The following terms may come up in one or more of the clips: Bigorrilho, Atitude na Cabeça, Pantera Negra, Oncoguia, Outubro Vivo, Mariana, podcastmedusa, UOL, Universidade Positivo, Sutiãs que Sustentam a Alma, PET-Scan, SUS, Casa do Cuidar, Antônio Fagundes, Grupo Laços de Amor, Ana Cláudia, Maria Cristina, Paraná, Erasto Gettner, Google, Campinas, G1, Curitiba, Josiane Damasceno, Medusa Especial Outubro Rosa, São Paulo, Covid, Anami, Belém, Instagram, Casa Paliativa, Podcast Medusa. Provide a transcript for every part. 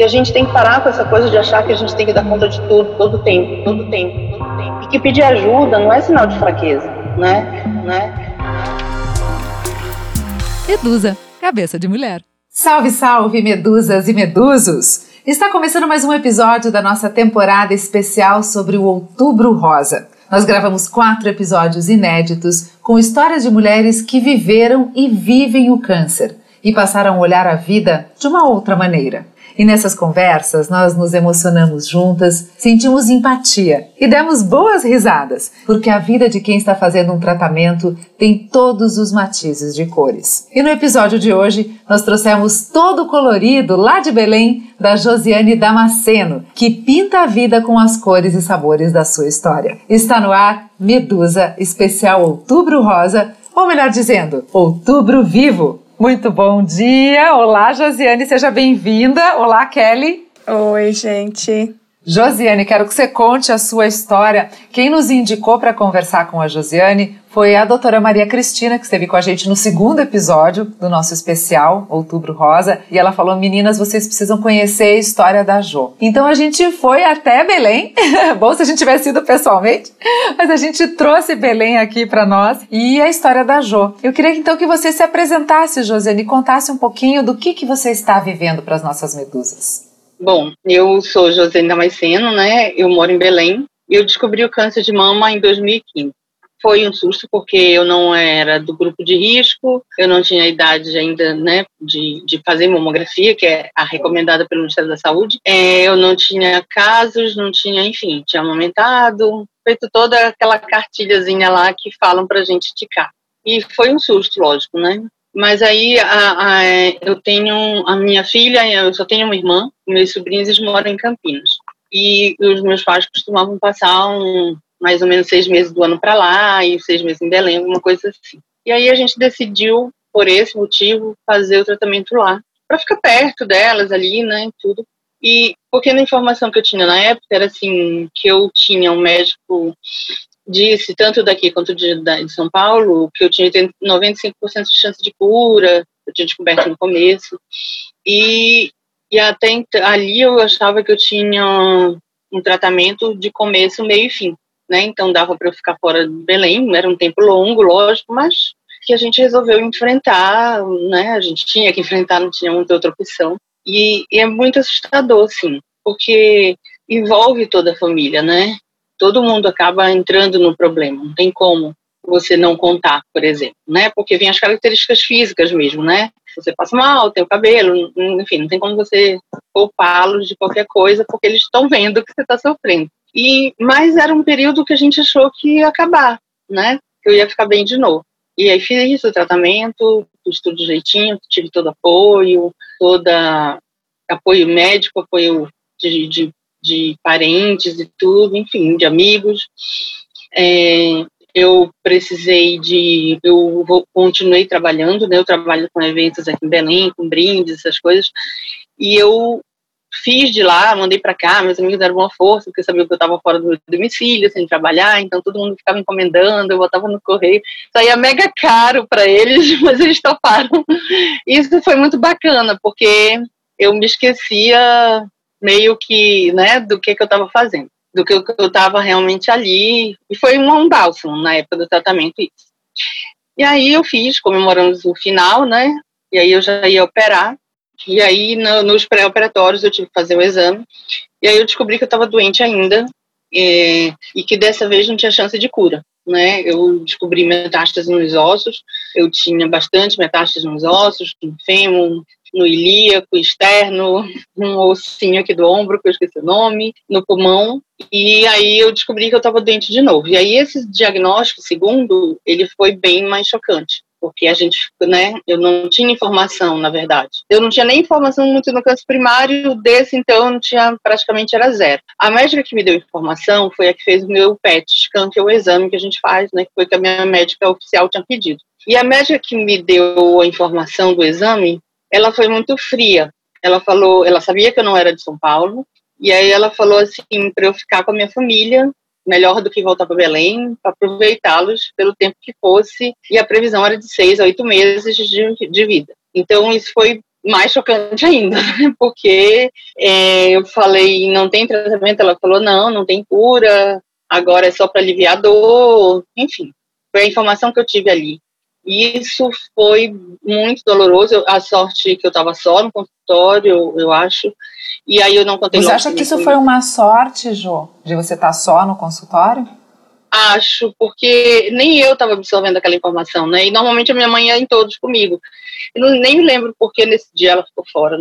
que a gente tem que parar com essa coisa de achar que a gente tem que dar conta de tudo, todo tempo. E que pedir ajuda não é sinal de fraqueza, né? Medusa, cabeça de mulher. Salve, salve, medusas e medusos! Está começando mais um episódio da nossa temporada especial sobre o Outubro Rosa. Nós gravamos 4 episódios inéditos com histórias de mulheres que viveram e vivem o câncer e passaram a olhar a vida de uma outra maneira. E nessas conversas nós nos emocionamos juntas, sentimos empatia e demos boas risadas, porque a vida de quem está fazendo um tratamento tem todos os matizes de cores. E no episódio de hoje nós trouxemos todo colorido lá de Belém da Josiane Damasceno, que pinta a vida com as cores e sabores da sua história. Está no ar Medusa Especial Outubro Rosa, ou melhor dizendo, Outubro Vivo. Muito bom dia! Olá, Josiane, seja bem-vinda! Olá, Kelly! Oi, gente! Josiane, quero que você conte a sua história. Quem nos indicou para conversar com a Josiane foi a doutora Maria Cristina, que esteve com a gente no segundo episódio do nosso especial Outubro Rosa, e ela falou, meninas, vocês precisam conhecer a história da Jo. Então a gente foi até Belém, bom se a gente tivesse ido pessoalmente, mas a gente trouxe Belém aqui para nós e a história da Jo. Eu queria então que você se apresentasse, Josiane, e contasse um pouquinho do que você está vivendo para as nossas medusas. Bom, eu sou Josiane Damasceno, né? Eu moro em Belém. Eu descobri o câncer de mama em 2015. Foi um susto porque eu não era do grupo de risco, eu não tinha idade ainda, né, de fazer mamografia, que é a recomendada pelo Ministério da Saúde. Eu não tinha casos, não tinha, enfim, tinha amamentado, feito toda aquela cartilhazinha lá que falam pra gente ticar. E foi um susto, lógico, né? Mas aí eu tenho a minha filha, eu só tenho uma irmã, meus sobrinhos eles moram em Campinas. E os meus pais costumavam passar mais ou menos 6 meses do ano para lá e 6 meses em Belém, alguma coisa assim. E aí a gente decidiu, por esse motivo, fazer o tratamento lá, para ficar perto delas ali, né, tudo. E porque na informação que eu tinha na época era assim, que eu tinha um médico... disse, tanto daqui quanto de São Paulo, que eu tinha 95% de chance de cura, eu tinha descoberto no começo, e até ali eu achava que eu tinha um tratamento de começo, meio e fim, né, então dava para eu ficar fora de Belém, era um tempo longo, lógico, mas que a gente resolveu enfrentar, né, a gente tinha que enfrentar, não tinha muita outra opção, e é muito assustador, sim, porque envolve toda a família, né, todo mundo acaba entrando no problema, não tem como você não contar, por exemplo, né? Porque vem as características físicas mesmo, né? Você passa mal, tem o cabelo, enfim, não tem como você poupá-los de qualquer coisa, porque eles estão vendo que você está sofrendo. Mas era um período que a gente achou que ia acabar, né? Que eu ia ficar bem de novo. E aí fiz isso, o tratamento, fiz tudo direitinho, tive todo apoio, apoio médico, apoio de parentes e tudo, enfim, de amigos. Eu continuei trabalhando, né? Eu trabalho com eventos aqui em Belém, com brindes, essas coisas, e eu fiz de lá, mandei para cá, meus amigos deram uma força, porque sabiam que eu estava fora do meu domicílio, sem trabalhar, então todo mundo ficava encomendando, eu botava no correio, saía mega caro para eles, mas eles toparam. Isso foi muito bacana, porque eu me esquecia meio que, né, do que eu estava fazendo, do que eu estava realmente ali, e foi um bálsamo na época do tratamento isso. E aí eu fiz, comemoramos o final, né, e aí eu já ia operar, e aí nos pré-operatórios eu tive que fazer o exame, e aí eu descobri que eu estava doente ainda, e que dessa vez não tinha chance de cura, né, eu descobri metástase nos ossos, eu tinha bastante metástase nos ossos, no fêmur, no ilíaco, externo, um ossinho aqui do ombro, que eu esqueci o nome, no pulmão, e aí eu descobri que eu estava doente de novo. E aí esse diagnóstico, segundo, ele foi bem mais chocante, porque a gente, né, eu não tinha informação, na verdade. Eu não tinha nem informação muito no câncer primário desse, então eu não tinha, praticamente era zero. A médica que me deu informação foi a que fez o meu PET-Scan, que é o exame que a gente faz, né, que foi que a minha médica oficial tinha pedido. E a médica que me deu a informação do exame, ela foi muito fria, ela falou, ela sabia que eu não era de São Paulo, e aí ela falou assim, para eu ficar com a minha família, melhor do que voltar para Belém, para aproveitá-los pelo tempo que fosse, e a previsão era de 6 a 8 meses de vida. Então isso foi mais chocante ainda, porque eu falei, não tem tratamento? Ela falou, não tem cura, agora é só para aliviar a dor, enfim, foi a informação que eu tive ali. E isso foi muito doloroso, a sorte que eu estava só no consultório, eu acho, e aí eu não contei. Você acha que isso foi uma sorte, Jô, de você estar só no consultório? Acho, porque nem eu estava absorvendo aquela informação, né? E normalmente a minha mãe ia em todos comigo. Eu nem me lembro porque nesse dia ela ficou fora,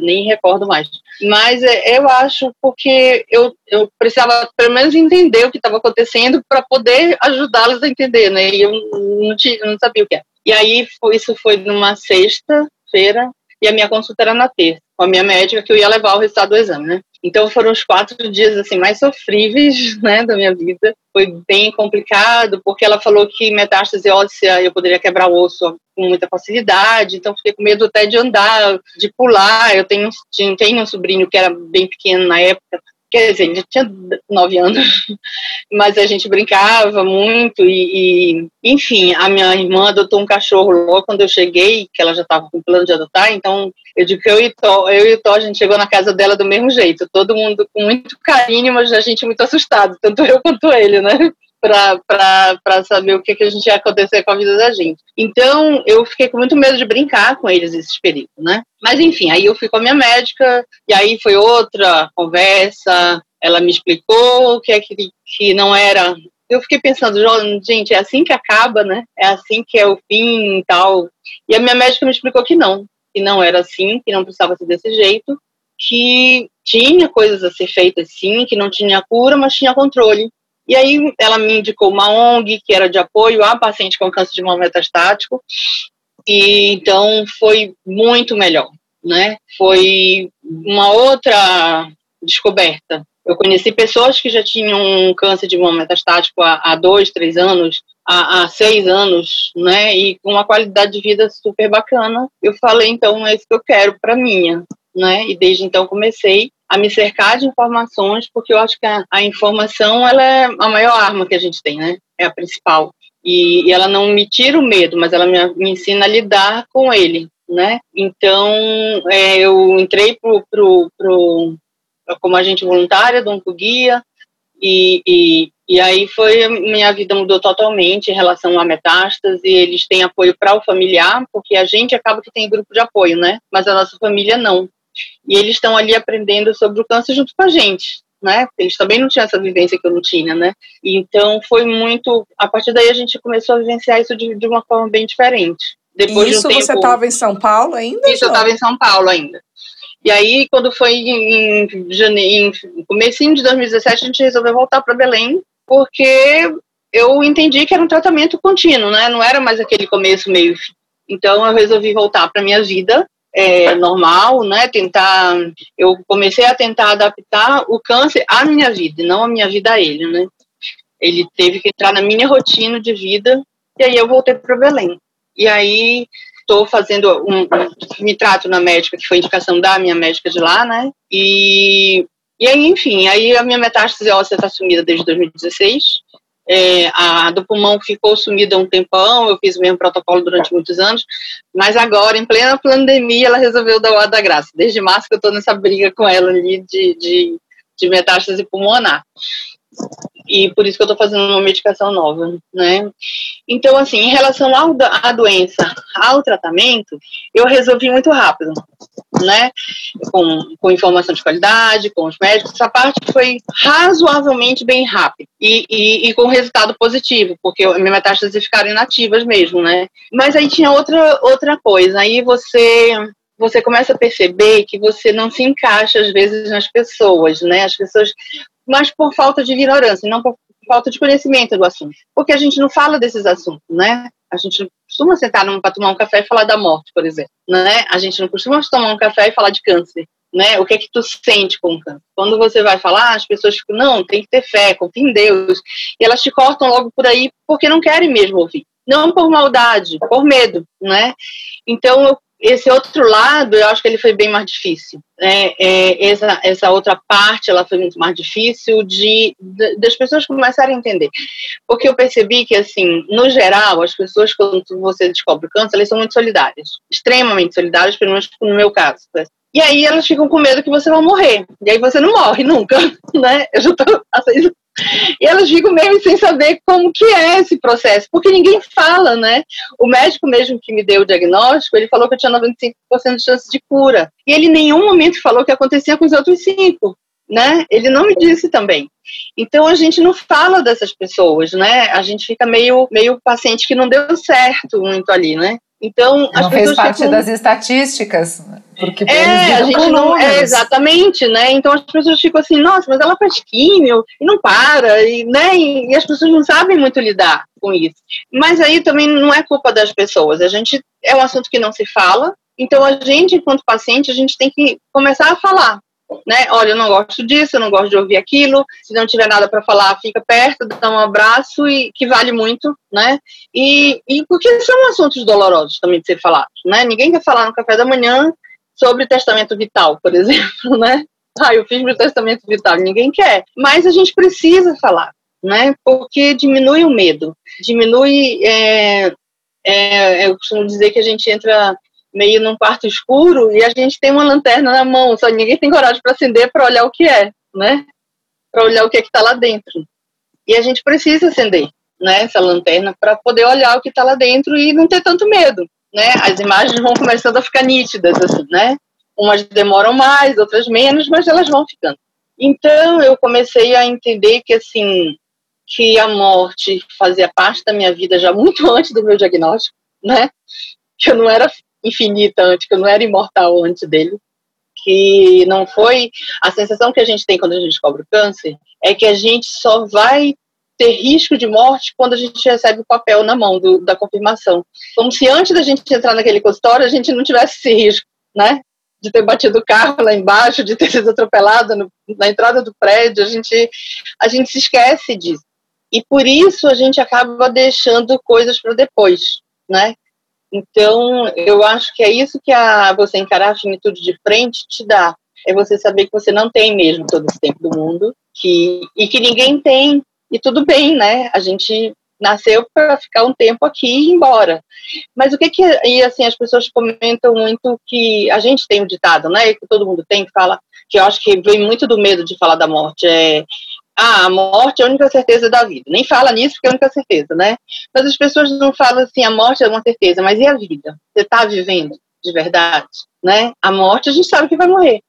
nem recordo mais. Mas eu acho porque eu precisava pelo menos entender o que estava acontecendo para poder ajudá-las a entender, né? E eu não sabia o que era. E aí isso foi numa sexta-feira e a minha consulta era na terça, com a minha médica, que eu ia levar o resultado do exame, né? Então foram os 4 dias assim, mais sofríveis, né, da minha vida. Foi bem complicado, porque ela falou que metástase óssea eu poderia quebrar o osso com muita facilidade, então fiquei com medo até de andar, de pular. Eu tenho um sobrinho que era bem pequeno na época, quer dizer, ele tinha 9 anos, mas a gente brincava muito e enfim, a minha irmã adotou um cachorro logo quando eu cheguei, que ela já estava com o plano de adotar, então eu digo que eu e o Tó, a gente chegou na casa dela do mesmo jeito, todo mundo com muito carinho, mas a gente muito assustado, tanto eu quanto ele, né? Para saber o que a gente ia acontecer com a vida da gente. Então, eu fiquei com muito medo de brincar com eles esse período, né? Mas, enfim, aí eu fui com a minha médica, e aí foi outra conversa, ela me explicou o que é que não era. Eu fiquei pensando, gente, é assim que acaba, né? É assim que é o fim e tal. E a minha médica me explicou que não era assim, que não precisava ser desse jeito, que tinha coisas a ser feitas sim, que não tinha cura, mas tinha controle. E aí ela me indicou uma ONG que era de apoio a paciente com câncer de mama metastático, e então foi muito melhor, né? Foi uma outra descoberta. Eu conheci pessoas que já tinham câncer de mama metastático há 2, 3 anos, há 6 anos, né? E com uma qualidade de vida super bacana. Eu falei, então, é isso que eu quero para minha, né? E desde então comecei a me cercar de informações, porque eu acho que a informação, ela é a maior arma que a gente tem, né? É a principal. E ela não me tira o medo, mas ela me ensina a lidar com ele, né? Então, eu entrei como agente voluntária do Oncoguia, e aí minha vida mudou totalmente em relação à metástase. Eles têm apoio para o familiar, porque a gente acaba que tem grupo de apoio, né? Mas a nossa família não. E eles estão ali aprendendo sobre o câncer junto com a gente, né? Eles também não tinham essa vivência que eu não tinha, né? Então foi muito... A partir daí a gente começou a vivenciar isso de uma forma bem diferente. Depois isso de um tempo, você estava em São Paulo ainda? Isso, eu estava em São Paulo ainda. E aí, quando foi em comecinho de 2017, a gente resolveu voltar para Belém, porque eu entendi que era um tratamento contínuo, né? Não era mais aquele começo, meio e fim. Então eu resolvi voltar para minha vida normal, né? Eu comecei a tentar adaptar o câncer à minha vida, não a minha vida a ele, né? Ele teve que entrar na minha rotina de vida, e aí eu voltei para Belém. E aí estou fazendo me trato na médica, que foi indicação da minha médica de lá, né? E aí, enfim, aí a minha metástase óssea está sumida desde 2016. A do pulmão ficou sumida há um tempão, eu fiz o mesmo protocolo durante muitos anos, mas agora, em plena pandemia, ela resolveu dar o ar da graça. Desde março que eu estou nessa briga com ela ali de metástase pulmonar. E por isso que eu estou fazendo uma medicação nova, né? Então, assim, em relação à doença, ao tratamento, eu resolvi muito rápido, né? Com informação de qualidade, com os médicos, essa parte foi razoavelmente bem rápida. E com resultado positivo, porque minhas metástases ficaram inativas mesmo, né? Mas aí tinha outra coisa, aí você começa a perceber que você não se encaixa, às vezes, nas pessoas, né? As pessoas... mas por falta de ignorância, não por falta de conhecimento do assunto. Porque a gente não fala desses assuntos, né? A gente não costuma sentar para tomar um café e falar da morte, por exemplo, né? A gente não costuma tomar um café e falar de câncer, né? O que é que tu sente com o câncer? Quando você vai falar, as pessoas ficam, não, tem que ter fé, confia em Deus. E elas te cortam logo por aí porque não querem mesmo ouvir. Não por maldade, por medo, né? Então, Esse outro lado, eu acho que ele foi bem mais difícil, né? Essa outra parte, ela foi muito mais difícil das pessoas começarem a entender. Porque eu percebi que, assim, no geral, as pessoas, quando você descobre câncer, elas são muito solidárias. Extremamente solidárias, pelo menos no meu caso. E aí elas ficam com medo que você vai morrer. E aí você não morre nunca, né? Eu já tô assim... E elas ficam meio sem saber como que é esse processo, porque ninguém fala, né? O médico mesmo que me deu o diagnóstico, ele falou que eu tinha 95% de chance de cura. E ele em nenhum momento falou o que acontecia com os outros 5%, né? Ele não me disse também. Então a gente não fala dessas pessoas, né? A gente fica meio paciente que não deu certo muito ali, né? Então, não fez parte das estatísticas, porque a gente não é exatamente, né? Então as pessoas ficam assim, nossa, mas ela faz químio e não para, e, né? E as pessoas não sabem muito lidar com isso. Mas aí também não é culpa das pessoas. A gente é um assunto que não se fala. Então a gente, enquanto paciente, a gente tem que começar a falar, né? Olha, eu não gosto disso, eu não gosto de ouvir aquilo. Se não tiver nada para falar, fica perto, dá um abraço, e que vale muito, né? E porque são assuntos dolorosos também de ser falados, né? Ninguém quer falar no café da manhã sobre testamento vital, por exemplo, né? Ah, eu fiz meu testamento vital, ninguém quer. Mas a gente precisa falar, né? Porque diminui o medo, diminui... eu costumo dizer que a gente entra... meio num quarto escuro e a gente tem uma lanterna na mão, só ninguém tem coragem para acender, para olhar o que é, né? Para olhar o que é que está lá dentro. E a gente precisa acender, né, essa lanterna para poder olhar o que está lá dentro e não ter tanto medo, né? As imagens vão começando a ficar nítidas, assim, né? Umas demoram mais, outras menos, mas elas vão ficando. Então eu comecei a entender que, assim, que a morte fazia parte da minha vida já muito antes do meu diagnóstico, né? Que eu não era infinita antes, que eu não era imortal antes dele, que não foi... A sensação que a gente tem quando a gente descobre o câncer é que a gente só vai ter risco de morte quando a gente recebe o papel na mão da confirmação. Como se antes da gente entrar naquele consultório a gente não tivesse esse risco, né? De ter batido o carro lá embaixo, de ter sido atropelada na entrada do prédio, a gente se esquece disso. E por isso a gente acaba deixando coisas para depois, né? Então, eu acho que é isso que você encarar a finitude de frente te dá. É você saber que você não tem mesmo todo esse tempo do mundo, e que ninguém tem. E tudo bem, né? A gente nasceu para ficar um tempo aqui e ir embora. Mas o que... E, assim, as pessoas comentam muito que... A gente tem um ditado, né? Que todo mundo tem, que fala... Que eu acho que vem muito do medo de falar da morte. A morte é a única certeza da vida. Nem fala nisso porque é a única certeza, né? Mas as pessoas não falam assim, a morte é uma certeza, mas e a vida? Você está vivendo de verdade, né? A morte a gente sabe que vai morrer,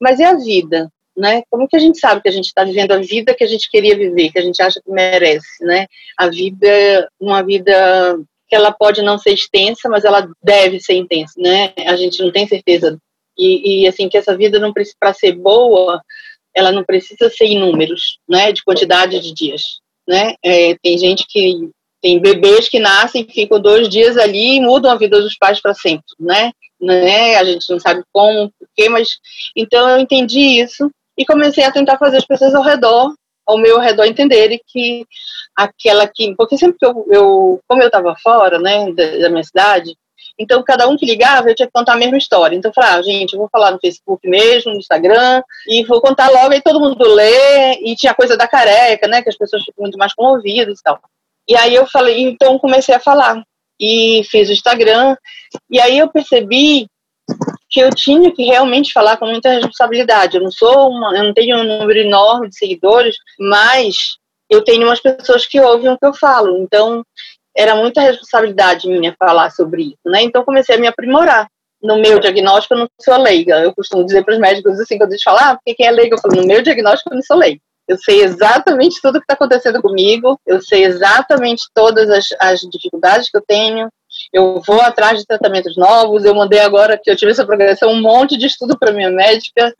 mas e a vida, né? Como que a gente sabe que a gente está vivendo a vida que a gente queria viver, que a gente acha que merece, né? A vida, uma vida que ela pode não ser extensa, mas ela deve ser intensa, né? A gente não tem certeza. E assim, que essa vida, não para ser boa, ela não precisa ser em números, né, de quantidade de dias, né? Tem gente que tem bebês que nascem, ficam 2 dias ali e mudam a vida dos pais para sempre, né? A gente não sabe como, porquê, mas... Então eu entendi isso e comecei a tentar fazer as pessoas ao meu redor entenderem que aquela que... Porque sempre que eu como eu estava fora, né, da minha cidade, então, cada um que ligava, eu tinha que contar a mesma história. Então, eu falei, gente, eu vou falar no Facebook mesmo, no Instagram, e vou contar logo, aí todo mundo lê, e tinha coisa da careca, né, que as pessoas ficam muito mais comovidas e tal. E aí eu falei, então comecei a falar, e fiz o Instagram, e aí eu percebi que eu tinha que realmente falar com muita responsabilidade. Eu não tenho um número enorme de seguidores, mas eu tenho umas pessoas que ouvem o que eu falo, então... Era muita responsabilidade minha falar sobre isso, né? Então, comecei a me aprimorar. No meu diagnóstico, eu não sou leiga. Eu costumo dizer para os médicos assim, quando eles falam, porque quem é leiga? Eu falo, no meu diagnóstico, eu não sou leiga. Eu sei exatamente tudo o que está acontecendo comigo, eu sei exatamente todas as dificuldades que eu tenho, eu vou atrás de tratamentos novos, eu mandei agora, que eu tive essa progressão, um monte de estudo para minha médica,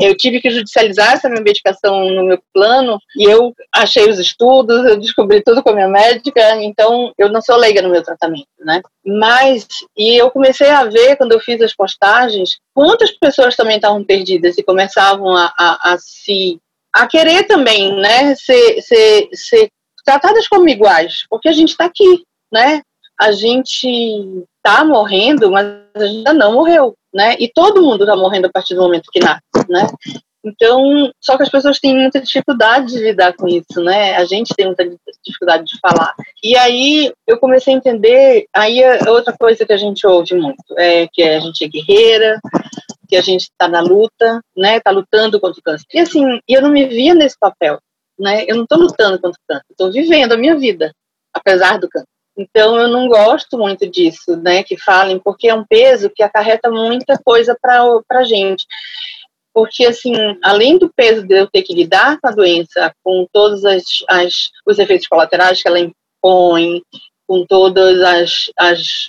eu tive que judicializar essa minha medicação no meu plano, e eu achei os estudos, eu descobri tudo com a minha médica, então eu não sou leiga no meu tratamento, né? Mas, e eu comecei a ver, quando eu fiz as postagens, quantas pessoas também estavam perdidas e começavam a querer também, né, ser tratadas como iguais, porque a gente está aqui, né, a gente está morrendo, mas ainda não morreu, né? E todo mundo está morrendo a partir do momento que nasce, né? Então, só que as pessoas têm muita dificuldade de lidar com isso, né? A gente tem muita dificuldade de falar. E aí, eu comecei a entender, aí outra coisa que a gente ouve muito, é que a gente é guerreira, que a gente está na luta, né? Tá lutando contra o câncer. E assim, eu não me via nesse papel, né? Eu não estou lutando contra o câncer, estou vivendo a minha vida, apesar do câncer. Então, eu não gosto muito disso, né? Que falem, porque é um peso que acarreta muita coisa pra gente. Porque, assim, além do peso de eu ter que lidar com a doença, com todos os efeitos colaterais que ela impõe, com todos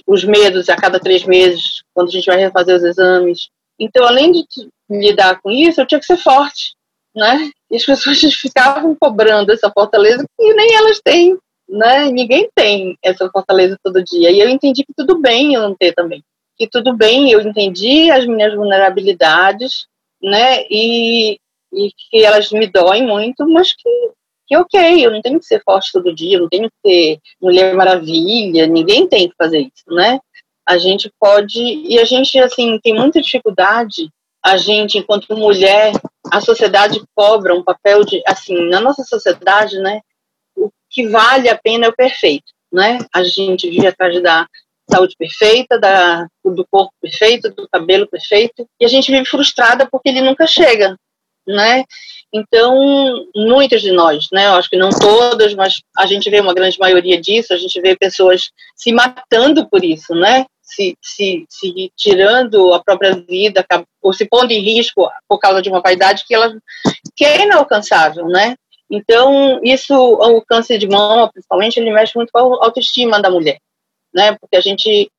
os medos a cada 3 meses, quando a gente vai refazer os exames. Então, além de lidar com isso, eu tinha que ser forte, né? E as pessoas ficavam cobrando essa fortaleza que nem elas têm, né? Ninguém tem essa fortaleza todo dia. E eu entendi que tudo bem eu não ter também. Que tudo bem, eu entendi as minhas vulnerabilidades, né, e que elas me doem muito, mas que ok, eu não tenho que ser forte todo dia, eu não tenho que ser Mulher Maravilha, ninguém tem que fazer isso, né, a gente pode, e a gente, assim, tem muita dificuldade, a gente, enquanto mulher, a sociedade cobra um papel de, assim, na nossa sociedade, né, o que vale a pena é o perfeito, né, a gente vive atrás da saúde perfeita, do corpo perfeito, do cabelo perfeito, e a gente vive frustrada porque ele nunca chega, né? Então, muitas de nós, né, eu acho que não todas, mas a gente vê uma grande maioria disso, a gente vê pessoas se matando por isso, né? Se tirando a própria vida, ou se pondo em risco por causa de uma vaidade que é inalcançável, né? Então, isso, o câncer de mama, principalmente, ele mexe muito com a autoestima da mulher. Né, porque a gente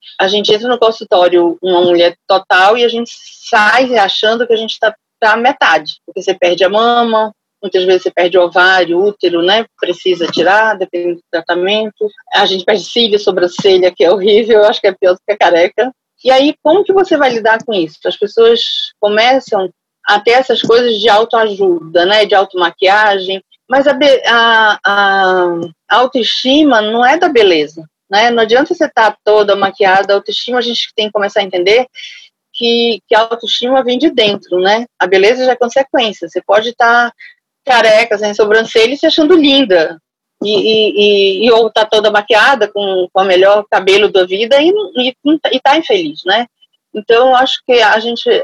entra no consultório uma mulher total e a gente sai achando que a gente está à metade, porque você perde a mama, muitas vezes você perde o ovário, o útero, né, precisa tirar, dependendo do tratamento, a gente perde cílio, sobrancelha, que é horrível, eu acho que é pior do que a careca. E aí, como que você vai lidar com isso? As pessoas começam a ter essas coisas de autoajuda, né, de automaquiagem, mas a autoestima não é da beleza. Não adianta você estar toda maquiada. A autoestima, a gente tem que começar a entender que a autoestima vem de dentro, né? A beleza já é consequência. Você pode estar careca, sem sobrancelha e se achando linda. E ou estar toda maquiada com o melhor cabelo da vida e tá infeliz, né? Então, acho que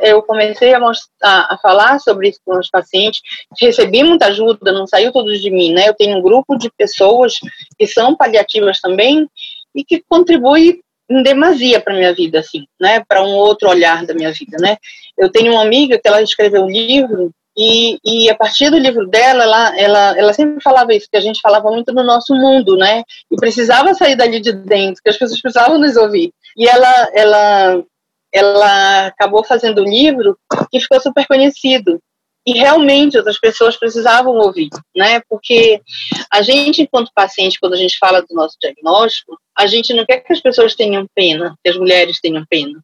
eu comecei a falar sobre isso com os pacientes, recebi muita ajuda, não saiu tudo de mim, né? Eu tenho um grupo de pessoas que são paliativas também, e que contribui em demasia para a minha vida, assim, né? Para um outro olhar da minha vida, né? Eu tenho uma amiga que ela escreveu um livro, e a partir do livro dela, ela sempre falava isso, que a gente falava muito no nosso mundo, né? E precisava sair dali de dentro, que as pessoas precisavam nos ouvir. E ela acabou fazendo um livro que ficou super conhecido. E realmente outras pessoas precisavam ouvir, né? Porque a gente, enquanto paciente, quando a gente fala do nosso diagnóstico, a gente não quer que as pessoas tenham pena, que as mulheres tenham pena.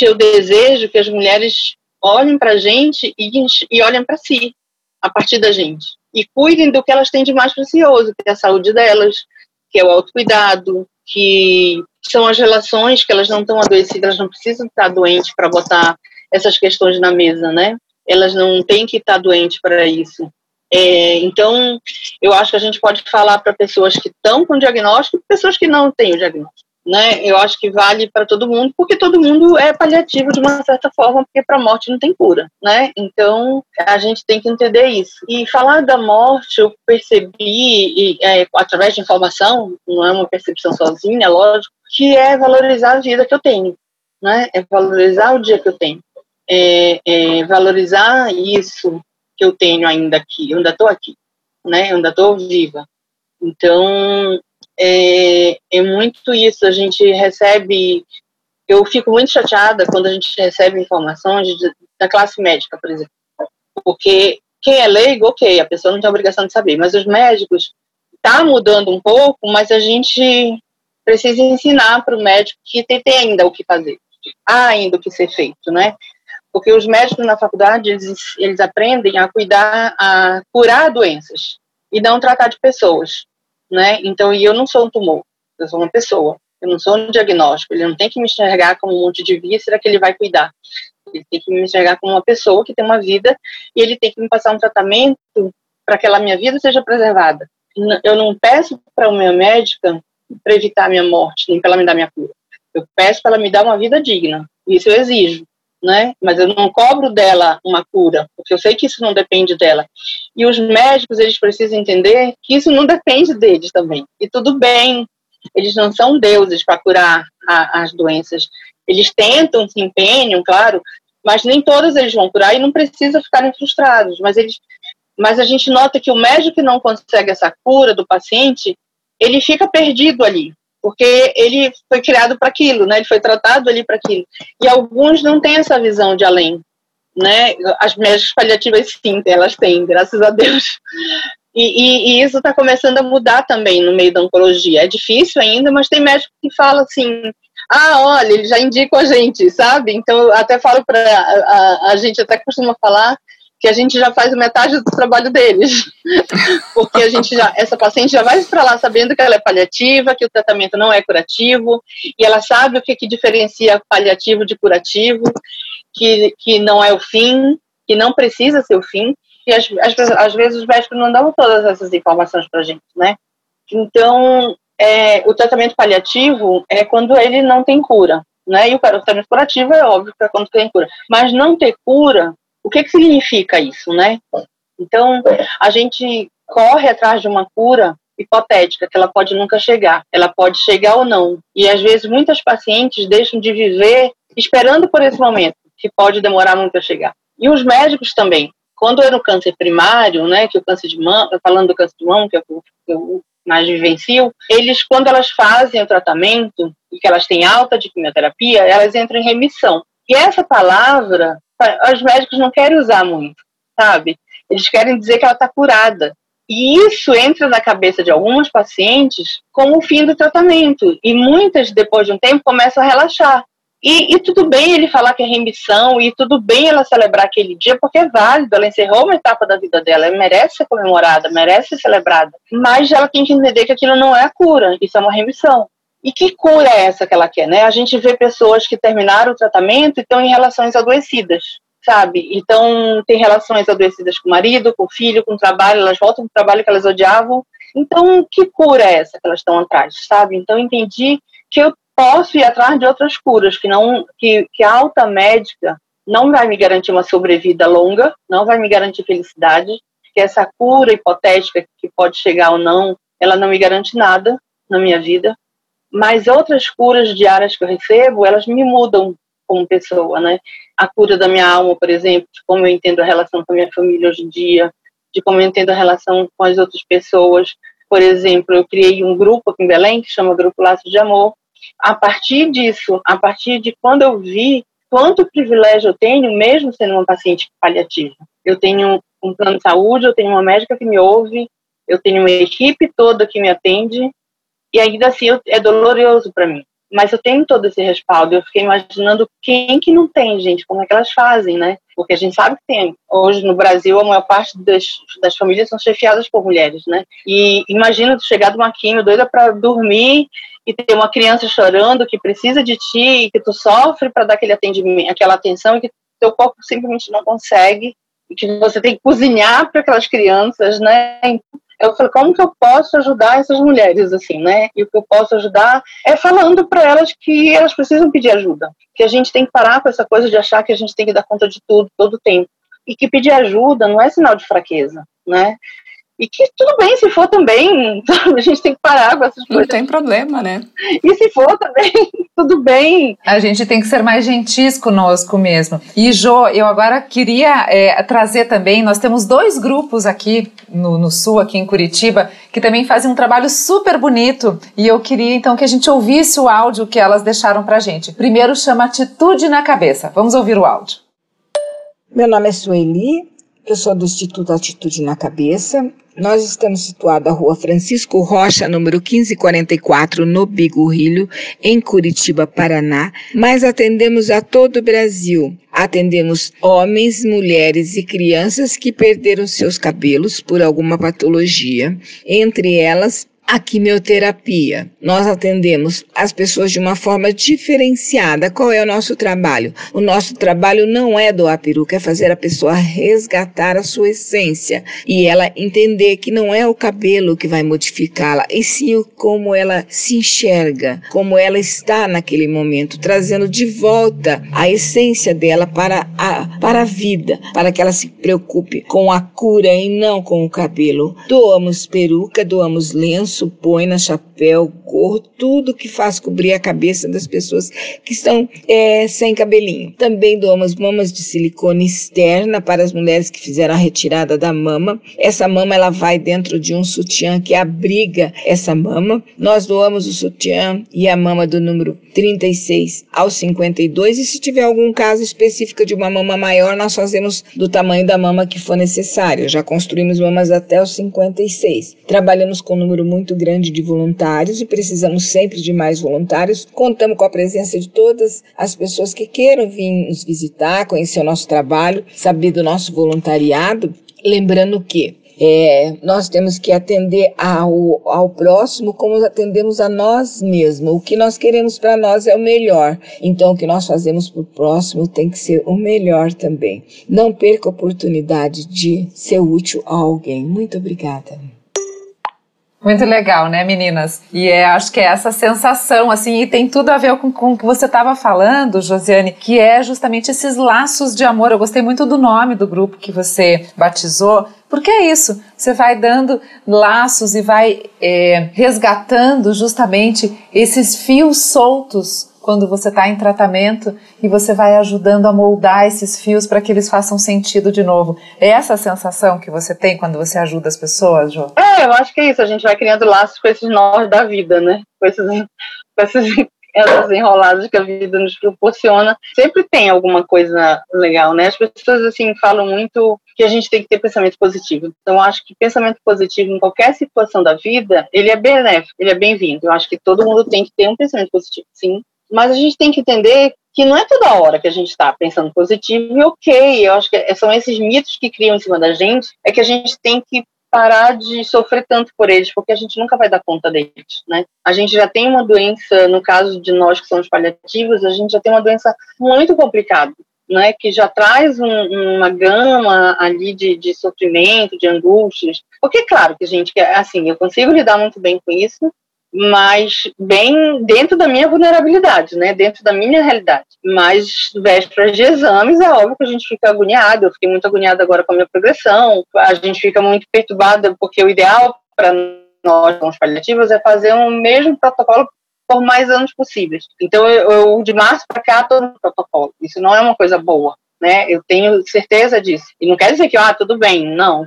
Eu desejo que as mulheres olhem para a gente e olhem para si, a partir da gente. E cuidem do que elas têm de mais precioso, que é a saúde delas, que é o autocuidado, que são as relações que elas não estão adoecidas, elas não precisam estar doentes para botar essas questões na mesa, né? Elas não têm que estar doentes para isso. Então, eu acho que a gente pode falar para pessoas que estão com diagnóstico e pessoas que não têm o diagnóstico, né? Eu acho que vale para todo mundo, porque todo mundo é paliativo de uma certa forma, porque para a morte não tem cura, né? Então, a gente tem que entender isso. E falar da morte, eu percebi, através de informação, não é uma percepção sozinha, lógico, que é valorizar a vida que eu tenho, né? É valorizar o dia que eu tenho, valorizar isso que eu tenho ainda aqui, eu ainda estou aqui, né? Eu ainda estou viva. Então, é muito isso, a gente recebe, eu fico muito chateada quando a gente recebe informações da classe médica, por exemplo, porque quem é leigo, ok, a pessoa não tem a obrigação de saber, mas os médicos, tá mudando um pouco, mas a gente precisa ensinar para o médico que tem ainda o que fazer, há ainda o que ser feito, né? Porque os médicos na faculdade, eles aprendem a cuidar, a curar doenças e não tratar de pessoas, né? Então, e eu não sou um tumor, eu sou uma pessoa. Eu não sou um diagnóstico, ele não tem que me enxergar como um monte de via, será que ele vai cuidar? Ele tem que me enxergar como uma pessoa que tem uma vida e ele tem que me passar um tratamento para que a minha vida seja preservada. Eu não peço para a minha médica para evitar a minha morte, nem para ela me dar minha cura. Eu peço para ela me dar uma vida digna, isso eu exijo, né? Mas eu não cobro dela uma cura, porque eu sei que isso não depende dela. E os médicos, eles precisam entender que isso não depende deles também. E tudo bem, eles não são deuses para curar as doenças. Eles tentam, se empenham, claro, mas nem todos eles vão curar e não precisa ficarem frustrados. Mas a gente nota que o médico que não consegue essa cura do paciente, ele fica perdido ali, porque ele foi criado para aquilo, né? Ele foi tratado ali para aquilo. E alguns não têm essa visão de além, né? As médicas paliativas, sim, elas têm, graças a Deus. E isso está começando a mudar também no meio da oncologia. É difícil ainda, mas tem médico que fala assim... Ah, olha, ele já indica a gente, sabe? Então, eu até falo para... A gente até costuma falar que a gente já faz metade do trabalho deles. Porque a gente já... Essa paciente já vai para lá sabendo que ela é paliativa, que o tratamento não é curativo, e ela sabe o que diferencia paliativo de curativo, que não é o fim, que não precisa ser o fim. E às vezes os médicos não dão todas essas informações para a gente, né? Então... o tratamento paliativo é quando ele não tem cura, né? E o tratamento curativo é óbvio que é quando tem cura. Mas não ter cura, o que significa isso, né? Então, a gente corre atrás de uma cura hipotética, que ela pode nunca chegar. Ela pode chegar ou não. E, às vezes, muitas pacientes deixam de viver esperando por esse momento, que pode demorar muito a chegar. E os médicos também. Quando era o câncer primário, né? Que o câncer de mama, falando do câncer de mama, que é o mais vivenciam, eles, quando elas fazem o tratamento, e que elas têm alta de quimioterapia, elas entram em remissão. E essa palavra, os médicos não querem usar muito, sabe? Eles querem dizer que ela está curada. E isso entra na cabeça de algumas pacientes como o fim do tratamento. E muitas, depois de um tempo, começam a relaxar. E tudo bem ele falar que é remissão, e tudo bem ela celebrar aquele dia, porque é válido, ela encerrou uma etapa da vida dela, ela merece ser comemorada, merece ser celebrada. Mas ela tem que entender que aquilo não é a cura, isso é uma remissão. E que cura é essa que ela quer, né? A gente vê pessoas que terminaram o tratamento e estão em relações adoecidas, sabe? Então, tem relações adoecidas com o marido, com o filho, com o trabalho, elas voltam para o trabalho que elas odiavam. Então, que cura é essa que elas estão atrás, sabe? Então, eu entendi que eu posso ir atrás de outras curas, que a alta médica não vai me garantir uma sobrevida longa, não vai me garantir felicidade, que essa cura hipotética, que pode chegar ou não, ela não me garante nada na minha vida, mas outras curas diárias que eu recebo, elas me mudam como pessoa, né? A cura da minha alma, por exemplo, de como eu entendo a relação com a minha família hoje em dia, de como eu entendo a relação com as outras pessoas. Por exemplo, eu criei um grupo aqui em Belém, que chama Grupo Laços de Amor. A partir disso, a partir de quando eu vi quanto privilégio eu tenho, mesmo sendo uma paciente paliativa. Eu tenho um plano de saúde, eu tenho uma médica que me ouve, eu tenho uma equipe toda que me atende, e ainda assim é doloroso para mim. Mas eu tenho todo esse respaldo. Eu fiquei imaginando quem que não tem, gente, como é que elas fazem, né? Porque a gente sabe que tem. Hoje, no Brasil, a maior parte das famílias são chefiadas por mulheres, né? E imagina tu chegar de uma quimio doida para dormir e ter uma criança chorando que precisa de ti e que tu sofre para dar aquele atendimento, aquela atenção e que teu corpo simplesmente não consegue e que você tem que cozinhar para aquelas crianças, né? Eu falei, como que eu posso ajudar essas mulheres, assim, né? E o que eu posso ajudar é falando para elas que elas precisam pedir ajuda. Que a gente tem que parar com essa coisa de achar que a gente tem que dar conta de tudo, todo o tempo. E que pedir ajuda não é sinal de fraqueza, né? E que tudo bem, se for também, a gente tem que parar com essas coisas. Não tem problema, né? E se for também, tudo bem. A gente tem que ser mais gentis conosco mesmo. E, Jo, eu agora queria trazer também, nós temos dois grupos aqui no Sul, aqui em Curitiba, que também fazem um trabalho super bonito. E eu queria, então, que a gente ouvisse o áudio que elas deixaram pra gente. Primeiro chama Atitude na Cabeça. Vamos ouvir o áudio. Meu nome é Sueli, eu sou do Instituto Atitude na Cabeça. Nós estamos situados à rua Francisco Rocha, número 1544, no Bigorrilho, em Curitiba, Paraná, mas atendemos a todo o Brasil. Atendemos homens, mulheres e crianças que perderam seus cabelos por alguma patologia, entre elas A quimioterapia, nós atendemos as pessoas de uma forma diferenciada. Qual é o nosso trabalho? O nosso trabalho não é doar peruca, é fazer a pessoa resgatar a sua essência e ela entender que não é o cabelo que vai modificá-la, e sim como ela se enxerga, como ela está naquele momento, trazendo de volta a essência dela para a vida, para que ela se preocupe com a cura e não com o cabelo. Doamos peruca, doamos lenço, boina, chapéu, gorro, tudo que faz cobrir a cabeça das pessoas que estão sem cabelinho. Também doamos mamas de silicone externa para as mulheres que fizeram a retirada da mama. Essa mama ela vai dentro de um sutiã que abriga essa mama. Nós doamos o sutiã e a mama do número 36 ao 52, e se tiver algum caso específico de uma mama maior, nós fazemos do tamanho da mama que for necessário. Já construímos mamas até o 56. Trabalhamos com um número muito grande de voluntários e precisamos sempre de mais voluntários. Contamos com a presença de todas as pessoas que queiram vir nos visitar, conhecer o nosso trabalho, saber do nosso voluntariado. Lembrando que nós temos que atender ao próximo como atendemos a nós mesmos. O que nós queremos para nós é o melhor. Então, o que nós fazemos para o próximo tem que ser o melhor também. Não perca a oportunidade de ser útil a alguém. Muito obrigada. Muito legal, né, meninas? E acho que é essa sensação, assim, e tem tudo a ver com o que você estava falando, Josiane, que é justamente esses laços de amor. Eu gostei muito do nome do grupo que você batizou, porque é isso, você vai dando laços e vai resgatando justamente esses fios soltos quando você está em tratamento, e você vai ajudando a moldar esses fios para que eles façam sentido de novo. É essa a sensação que você tem quando você ajuda as pessoas, Jo? Eu acho que é isso, a gente vai criando laços com esses nós da vida, né? Com esses enroladas que a vida nos proporciona. Sempre tem alguma coisa legal, né? As pessoas, assim, falam muito que a gente tem que ter pensamento positivo. Então, eu acho que pensamento positivo em qualquer situação da vida, ele é benéfico, ele é bem-vindo. Eu acho que todo mundo tem que ter um pensamento positivo, sim. Mas a gente tem que entender que não é toda hora que a gente está pensando positivo, e ok, eu acho que são esses mitos que criam em cima da gente, é que a gente tem que parar de sofrer tanto por eles, porque a gente nunca vai dar conta deles, né? A gente já tem uma doença, no caso de nós que somos paliativos, a gente já tem uma doença muito complicada, né? Que já traz uma gama ali de sofrimento, de angústias, porque é claro que a gente, assim, eu consigo lidar muito bem com isso, mas bem dentro da minha vulnerabilidade, né? Dentro da minha realidade. Mas vésperas de exames, é óbvio que a gente fica agoniada. Eu fiquei muito agoniada agora com a minha progressão. A gente fica muito perturbada, porque o ideal para nós, com os paliativos, é fazer o mesmo protocolo por mais anos possíveis. Então, eu de março para cá, estou no protocolo. Isso não é uma coisa boa, né? Eu tenho certeza disso. E não quer dizer que, tudo bem. Não.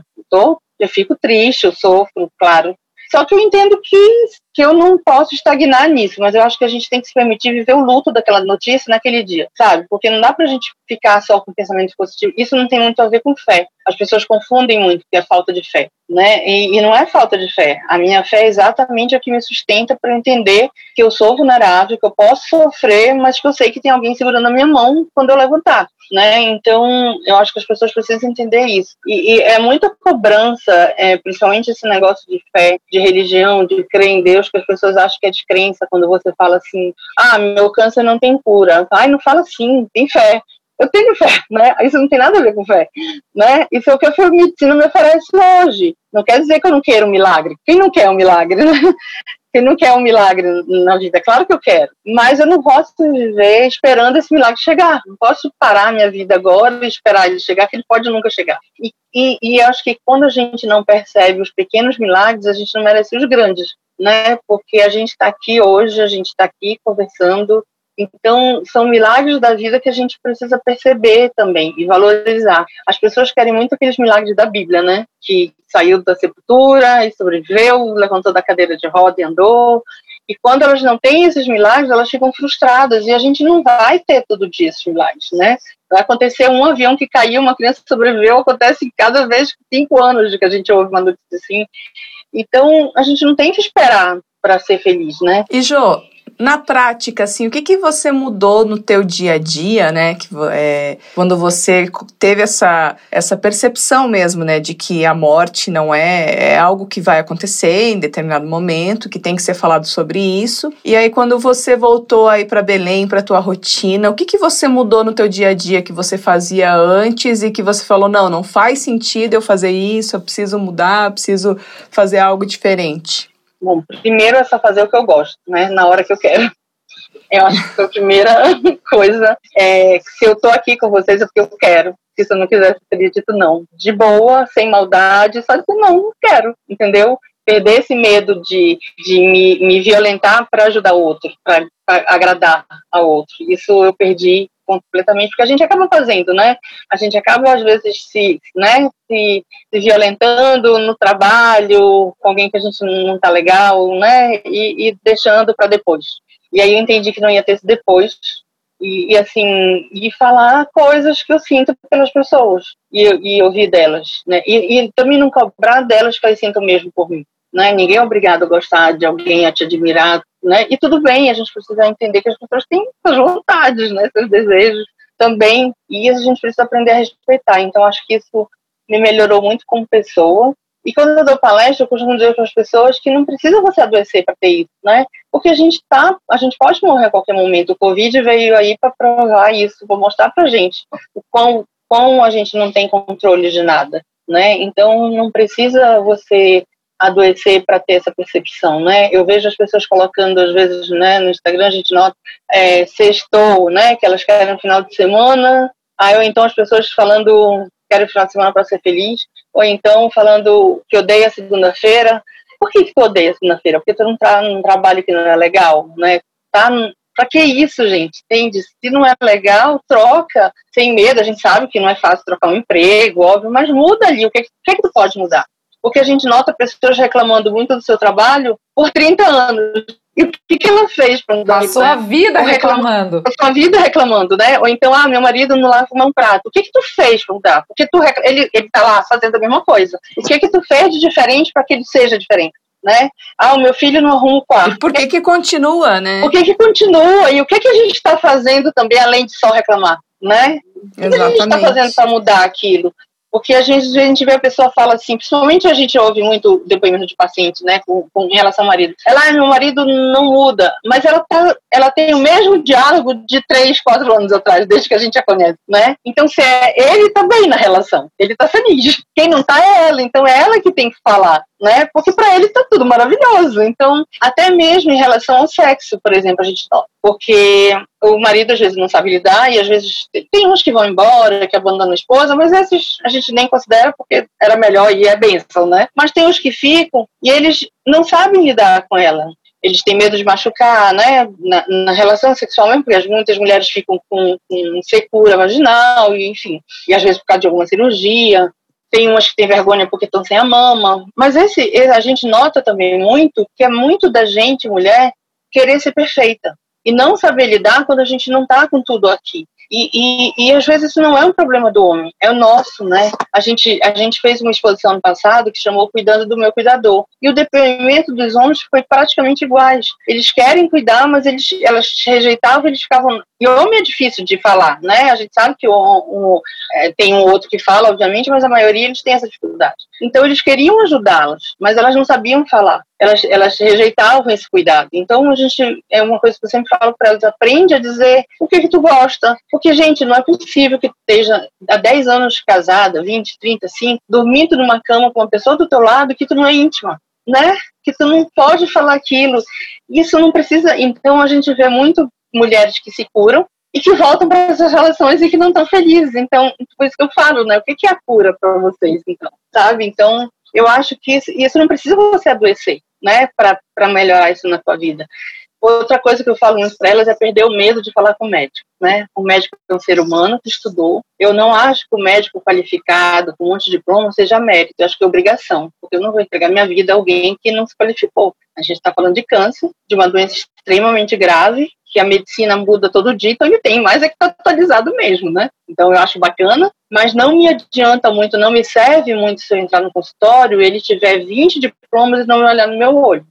Eu fico triste, eu sofro, claro. Só que eu entendo que eu não posso estagnar nisso, mas eu acho que a gente tem que se permitir viver o luto daquela notícia naquele dia, sabe? Porque não dá pra gente ficar só com pensamento positivo. Isso não tem muito a ver com fé. As pessoas confundem muito que é falta de fé, né? E não é falta de fé. A minha fé é exatamente a que me sustenta para entender que eu sou vulnerável, que eu posso sofrer, mas que eu sei que tem alguém segurando a minha mão quando eu levantar, né? Então, eu acho que as pessoas precisam entender isso. E é muita cobrança, principalmente esse negócio de fé, de religião, de crer em Deus, que as pessoas acham que é descrença quando você fala assim, meu câncer não tem cura. Não fala assim, tem fé. Eu tenho fé, né? Isso não tem nada a ver com fé, né? Isso é o que a medicina me oferece hoje. Não quer dizer que eu não queira um milagre. Quem não quer um milagre, né? Quem não quer um milagre na vida? Claro que eu quero. Mas eu não posso viver esperando esse milagre chegar. Não posso parar minha vida agora e esperar ele chegar, que ele pode nunca chegar. E acho que quando a gente não percebe os pequenos milagres, a gente não merece os grandes, né? Porque a gente está aqui hoje, a gente está aqui conversando. Então, são milagres da vida que a gente precisa perceber também e valorizar. As pessoas querem muito aqueles milagres da Bíblia, né? Que saiu da sepultura e sobreviveu, levantou da cadeira de roda e andou. E quando elas não têm esses milagres, elas ficam frustradas. E a gente não vai ter todo dia esses milagres, né? Vai acontecer um avião que caiu, uma criança sobreviveu, acontece cada vez 5 anos de que a gente ouve uma notícia assim. Então, a gente não tem que esperar para ser feliz, né? E, Jo, na prática, assim, o que que você mudou no teu dia a dia, né? Que, quando você teve essa percepção mesmo, né? De que a morte não é algo que vai acontecer em determinado momento, que tem que ser falado sobre isso. E aí, quando você voltou aí para Belém, para tua rotina, o que que você mudou no teu dia a dia que você fazia antes e que você falou, não faz sentido eu fazer isso, eu preciso mudar, eu preciso fazer algo diferente? Bom, primeiro é só fazer o que eu gosto, né? Na hora que eu quero. Eu acho que a primeira coisa é que se eu tô aqui com vocês é porque eu quero. Se eu não quisesse, eu teria dito não. De boa, sem maldade, só dizer não quero, entendeu? Perder esse medo de me violentar para ajudar o outro, para agradar ao outro. Isso eu perdi completamente, porque a gente acaba fazendo, né? A gente acaba, às vezes, se violentando no trabalho, com alguém que a gente não tá legal, né? E deixando para depois. E aí eu entendi que não ia ter esse depois. E assim, e falar coisas que eu sinto pelas pessoas e ouvir delas, né? E também não cobrar delas que elas sintam mesmo por mim, né? Ninguém é obrigado a gostar de alguém, a te admirar, né? E tudo bem, a gente precisa entender que as pessoas têm suas vontades, né? Seus desejos também, e a gente precisa aprender a respeitar. Então acho que isso me melhorou muito como pessoa. E quando eu dou palestra, eu costumo dizer para as pessoas que não precisa você adoecer para ter isso, né? Porque a gente pode morrer a qualquer momento. O Covid veio aí para provar isso, para mostrar para a gente o quão a gente não tem controle de nada, né? Então, não precisa você adoecer para ter essa percepção, né? Eu vejo as pessoas colocando, às vezes, né, no Instagram, a gente nota, sextou, né? Que elas querem no final de semana. Aí, ou então, as pessoas falando... quero o final de semana para ser feliz, ou então falando que odeia a segunda-feira. Por que tu odeia a segunda-feira? Porque tu não tá num trabalho que não é legal, né? Pra que isso, gente? Entende? Se não é legal, troca, sem medo. A gente sabe que não é fácil trocar um emprego, óbvio, mas muda ali, o que é que tu pode mudar? Porque a gente nota pessoas reclamando muito do seu trabalho por 30 anos. E o que ela fez para mudar isso? Passou a vida reclamando. Passou a vida reclamando, né? Ou então, meu marido não lava um prato. O que tu fez para mudar? Porque ele tá lá fazendo a mesma coisa. O que tu fez de diferente para que ele seja diferente, né? O meu filho não arruma o quarto. E por que continua, né? O que continua? E o que a gente tá fazendo também, além de só reclamar, né? Exatamente. O que a gente tá fazendo para mudar aquilo? Porque a gente vê a pessoa fala assim, principalmente a gente ouve muito depoimento de paciente, né, em relação ao marido. Meu marido não muda, mas ela tem o mesmo diálogo de 3-4 anos atrás, desde que a gente a conhece, né? Então, se ele tá bem na relação, ele tá feliz. Quem não tá é ela, então é ela que tem que falar, né? Porque pra ele tá tudo maravilhoso. Então, até mesmo em relação ao sexo, por exemplo, a gente nota. Porque o marido às vezes não sabe lidar e às vezes tem uns que vão embora, que abandonam a esposa, mas esses a gente nem considera porque era melhor e é bênção, né? Mas tem uns que ficam e eles não sabem lidar com ela. Eles têm medo de machucar, né? Na relação sexual mesmo, porque muitas mulheres ficam com secura vaginal, e, enfim. E às vezes por causa de alguma cirurgia. Tem umas que têm vergonha porque estão sem a mama. Mas a gente nota também muito que é muito da gente, mulher, querer ser perfeita. E não saber lidar quando a gente não está com tudo aqui. E às vezes isso não é um problema do homem, é o nosso, né? A gente fez uma exposição no passado que chamou Cuidando do Meu Cuidador. E o depoimento dos homens foi praticamente iguais. Eles querem cuidar, mas elas rejeitavam, eles ficavam... E o homem é difícil de falar, né? A gente sabe que tem um outro que fala, obviamente, mas a maioria eles tem essa dificuldade. Então eles queriam ajudá-las, mas elas não sabiam falar. Elas rejeitavam esse cuidado. Então é uma coisa que eu sempre falo para elas, aprende a dizer o que tu gosta. Porque, gente, não é possível que tu esteja há 10 anos casada, 20, 30, 5, dormindo numa cama com uma pessoa do teu lado que tu não é íntima, né? Que tu não pode falar aquilo. Isso não precisa... Então a gente vê muito... mulheres que se curam e que voltam para essas relações e que não estão felizes. Então, por isso que eu falo, né? O que é a cura para vocês, então? Sabe? Então, eu acho que isso não precisa você adoecer, né? Para melhorar isso na sua vida. Outra coisa que eu falo muito para elas é perder o medo de falar com o médico, né? O médico é um ser humano que estudou. Eu não acho que o médico qualificado, com um monte de diploma, seja mérito. Eu acho que é obrigação, porque eu não vou entregar minha vida a alguém que não se qualificou. A gente está falando de câncer, de uma doença extremamente grave, que a medicina muda todo dia, então ele tem mais é que está atualizado mesmo, né? Então eu acho bacana, mas não me adianta muito, não me serve muito se eu entrar no consultório e ele tiver 20 diplomas e não me olhar no meu olho.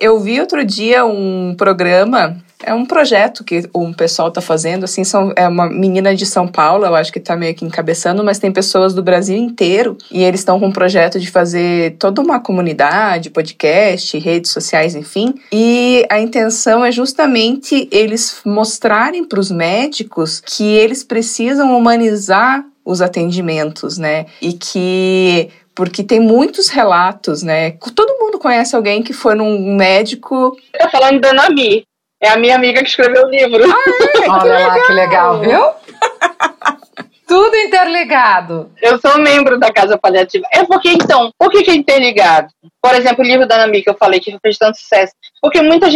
Eu vi outro dia um programa, é um projeto que um pessoal tá fazendo, assim, é uma menina de São Paulo, eu acho que tá meio que encabeçando, mas tem pessoas do Brasil inteiro, e eles estão com um projeto de fazer toda uma comunidade, podcast, redes sociais, enfim, e a intenção é justamente eles mostrarem para os médicos que eles precisam humanizar os atendimentos, né, e que... Porque tem muitos relatos, né? Todo mundo conhece alguém que foi num médico... Você tá falando da Anami. É a minha amiga que escreveu o livro. Aê, olha lá, que legal, viu? Tudo interligado. Eu sou membro da Casa Paliativa. É porque, então, por que é interligado? Por exemplo, o livro da Anami, que eu falei que fez tanto sucesso. Porque muitas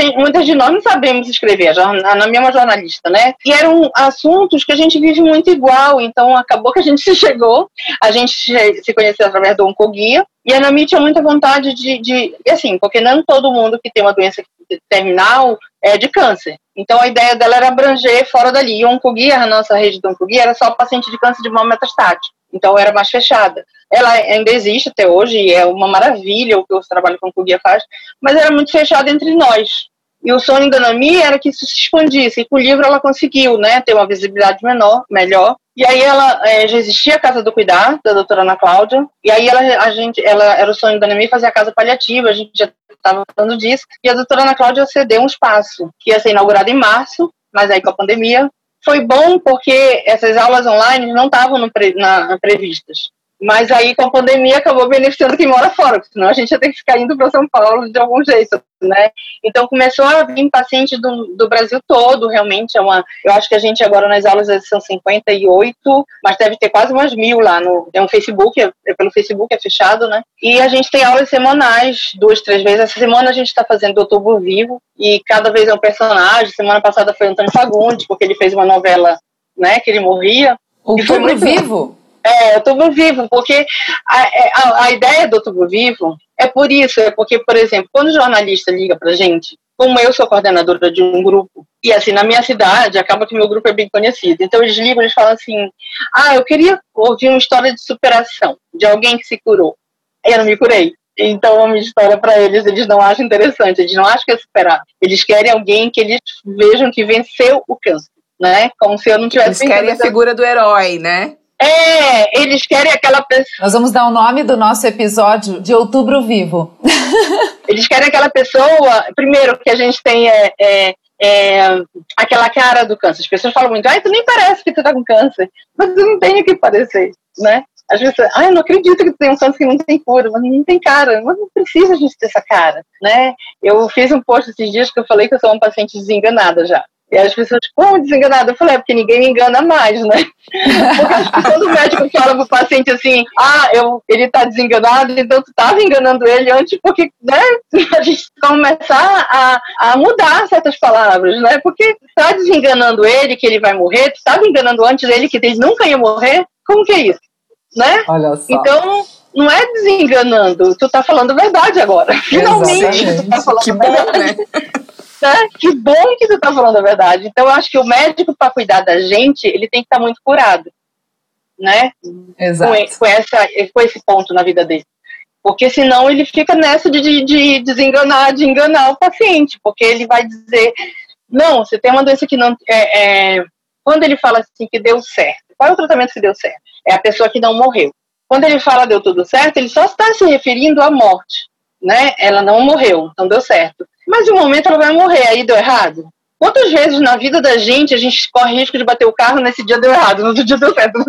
de nós não sabemos escrever. A Anami é uma jornalista, né? E eram assuntos que a gente vive muito igual. Então, acabou que a gente se chegou. A gente se conheceu através do Oncoguia. E a Anami tinha muita vontade de assim, porque não todo mundo que tem uma doença terminal é de câncer. Então, a ideia dela era abranger fora dali. E o Oncoguia, a nossa rede do Oncoguia, era só paciente de câncer de mama metastático. Então, era mais fechada. Ela ainda existe até hoje, e é uma maravilha o que o trabalho que o Oncoguia faz, mas era muito fechada entre nós. E o sonho da Anami era que isso se expandisse. E com o livro ela conseguiu, né, ter uma visibilidade melhor. E aí ela já existia a Casa do Cuidar, da doutora Ana Cláudia, e aí era o sonho da Anami fazer a Casa Paliativa, a gente já estava falando disso, e a doutora Ana Cláudia cedeu um espaço, que ia ser inaugurado em março, mas aí com a pandemia. Foi bom porque essas aulas online não estavam previstas, mas aí com a pandemia acabou beneficiando quem mora fora, porque senão a gente ia ter que ficar indo para São Paulo de algum jeito, né? Então começou a vir pacientes do Brasil todo, realmente. Eu acho que a gente agora nas aulas são 58, mas deve ter quase umas 1.000 lá no... É um Facebook, pelo Facebook é fechado, né? E a gente tem aulas semanais, 2, 3 vezes. Essa semana a gente está fazendo Outubro Vivo, e cada vez é um personagem. Semana passada foi Antônio Fagundes, porque ele fez uma novela, né, que ele morria. Outubro Vivo? É, Outubro Vivo, porque a ideia do Outubro Vivo é por isso, é porque, por exemplo, quando o jornalista liga pra gente, como eu sou coordenadora de um grupo, e assim, na minha cidade, acaba que meu grupo é bem conhecido, então eles ligam e falam assim, eu queria ouvir uma história de superação, de alguém que se curou, eu não me curei. Então, a minha história para eles não acham interessante, eles não acham que é superar, eles querem alguém que eles vejam que venceu o câncer, né, como se eu não tivesse... Eles querem a figura do herói, né? É, eles querem aquela pessoa... Nós vamos dar o nome do nosso episódio de Outubro Vivo. Eles querem aquela pessoa... Primeiro, que a gente tem aquela cara do câncer. As pessoas falam muito, tu nem parece que tu tá com câncer. Mas tu não tem o que parecer, né? Às vezes, eu não acredito que tu tem um câncer que não tem cura, mas não tem cara, mas não precisa a gente ter essa cara, né? Eu fiz um post esses dias que eu falei que eu sou uma paciente desenganada já. E as pessoas, como desenganada? Eu falei, porque ninguém me engana mais, né? Porque quando o médico fala pro paciente assim, ele tá desenganado, então tu tava enganando ele antes, porque, né? A gente começar a mudar certas palavras, né? Porque tá desenganando ele, que ele vai morrer, tu tava enganando antes ele, que ele nunca ia morrer, como que é isso? Né? Olha só. Então... Não é desenganando, tu tá falando a verdade agora. Finalmente, tu tá falando a verdade. Bom, né? Que bom que tu tá falando a verdade. Então, eu acho que o médico, para cuidar da gente, ele tem que estar muito curado, né? Exato. Com esse ponto na vida dele. Porque senão ele fica nessa de desenganar, de enganar o paciente. Porque ele vai dizer, não, você tem uma doença que não... Quando ele fala assim que deu certo, qual é o tratamento que deu certo? É a pessoa que não morreu. Quando ele fala deu tudo certo, ele só está se referindo à morte, né? Ela não morreu, não deu certo. Mas de um momento ela vai morrer, aí deu errado. Quantas vezes na vida da gente a gente corre risco de bater o carro, nesse dia deu errado, no outro dia deu certo,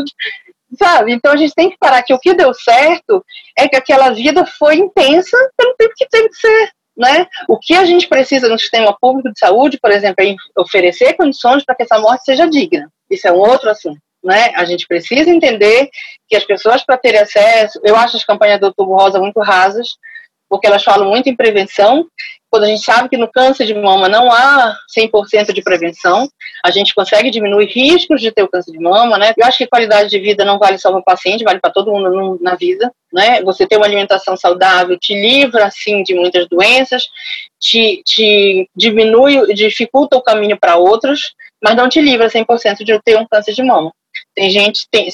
sabe? Então a gente tem que parar que o que deu certo é que aquela vida foi intensa pelo tempo que teve que ser, né? O que a gente precisa no sistema público de saúde, por exemplo, é oferecer condições para que essa morte seja digna. Isso é um outro assunto. Né? A gente precisa entender que as pessoas, para terem acesso... Eu acho as campanhas do Outubro Rosa muito rasas, porque elas falam muito em prevenção, quando a gente sabe que no câncer de mama não há 100% de prevenção, a gente consegue diminuir riscos de ter o câncer de mama, né? Eu acho que qualidade de vida não vale só para o paciente, vale para todo mundo na vida, né? Você ter uma alimentação saudável te livra, assim, de muitas doenças, te diminui, dificulta o caminho para outras, mas não te livra 100% de ter um câncer de mama.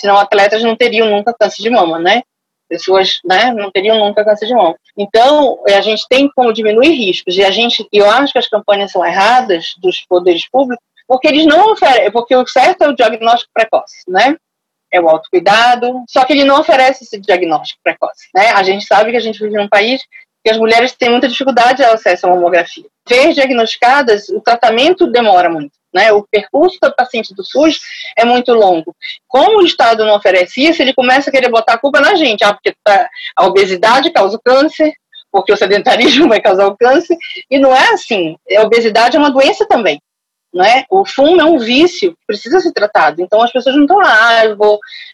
Senão atletas não teriam nunca câncer de mama, né? pessoas, né, não teriam nunca câncer de mama. Então, a gente tem como diminuir riscos, e eu acho que as campanhas são erradas dos poderes públicos, porque eles não oferecem, porque o certo é o diagnóstico precoce, né? É o autocuidado, só que ele não oferece esse diagnóstico precoce, né? A gente sabe que a gente vive num país que as mulheres têm muita dificuldade ao acesso à mamografia. Ver diagnosticadas, o tratamento demora muito, né? O percurso do paciente do SUS é muito longo. Como o Estado não oferece isso, ele começa a querer botar a culpa na gente, porque a obesidade causa o câncer, porque o sedentarismo vai causar o câncer, e não é assim. A obesidade é uma doença também. Né? O fumo é um vício, precisa ser tratado. Então as pessoas não estão lá,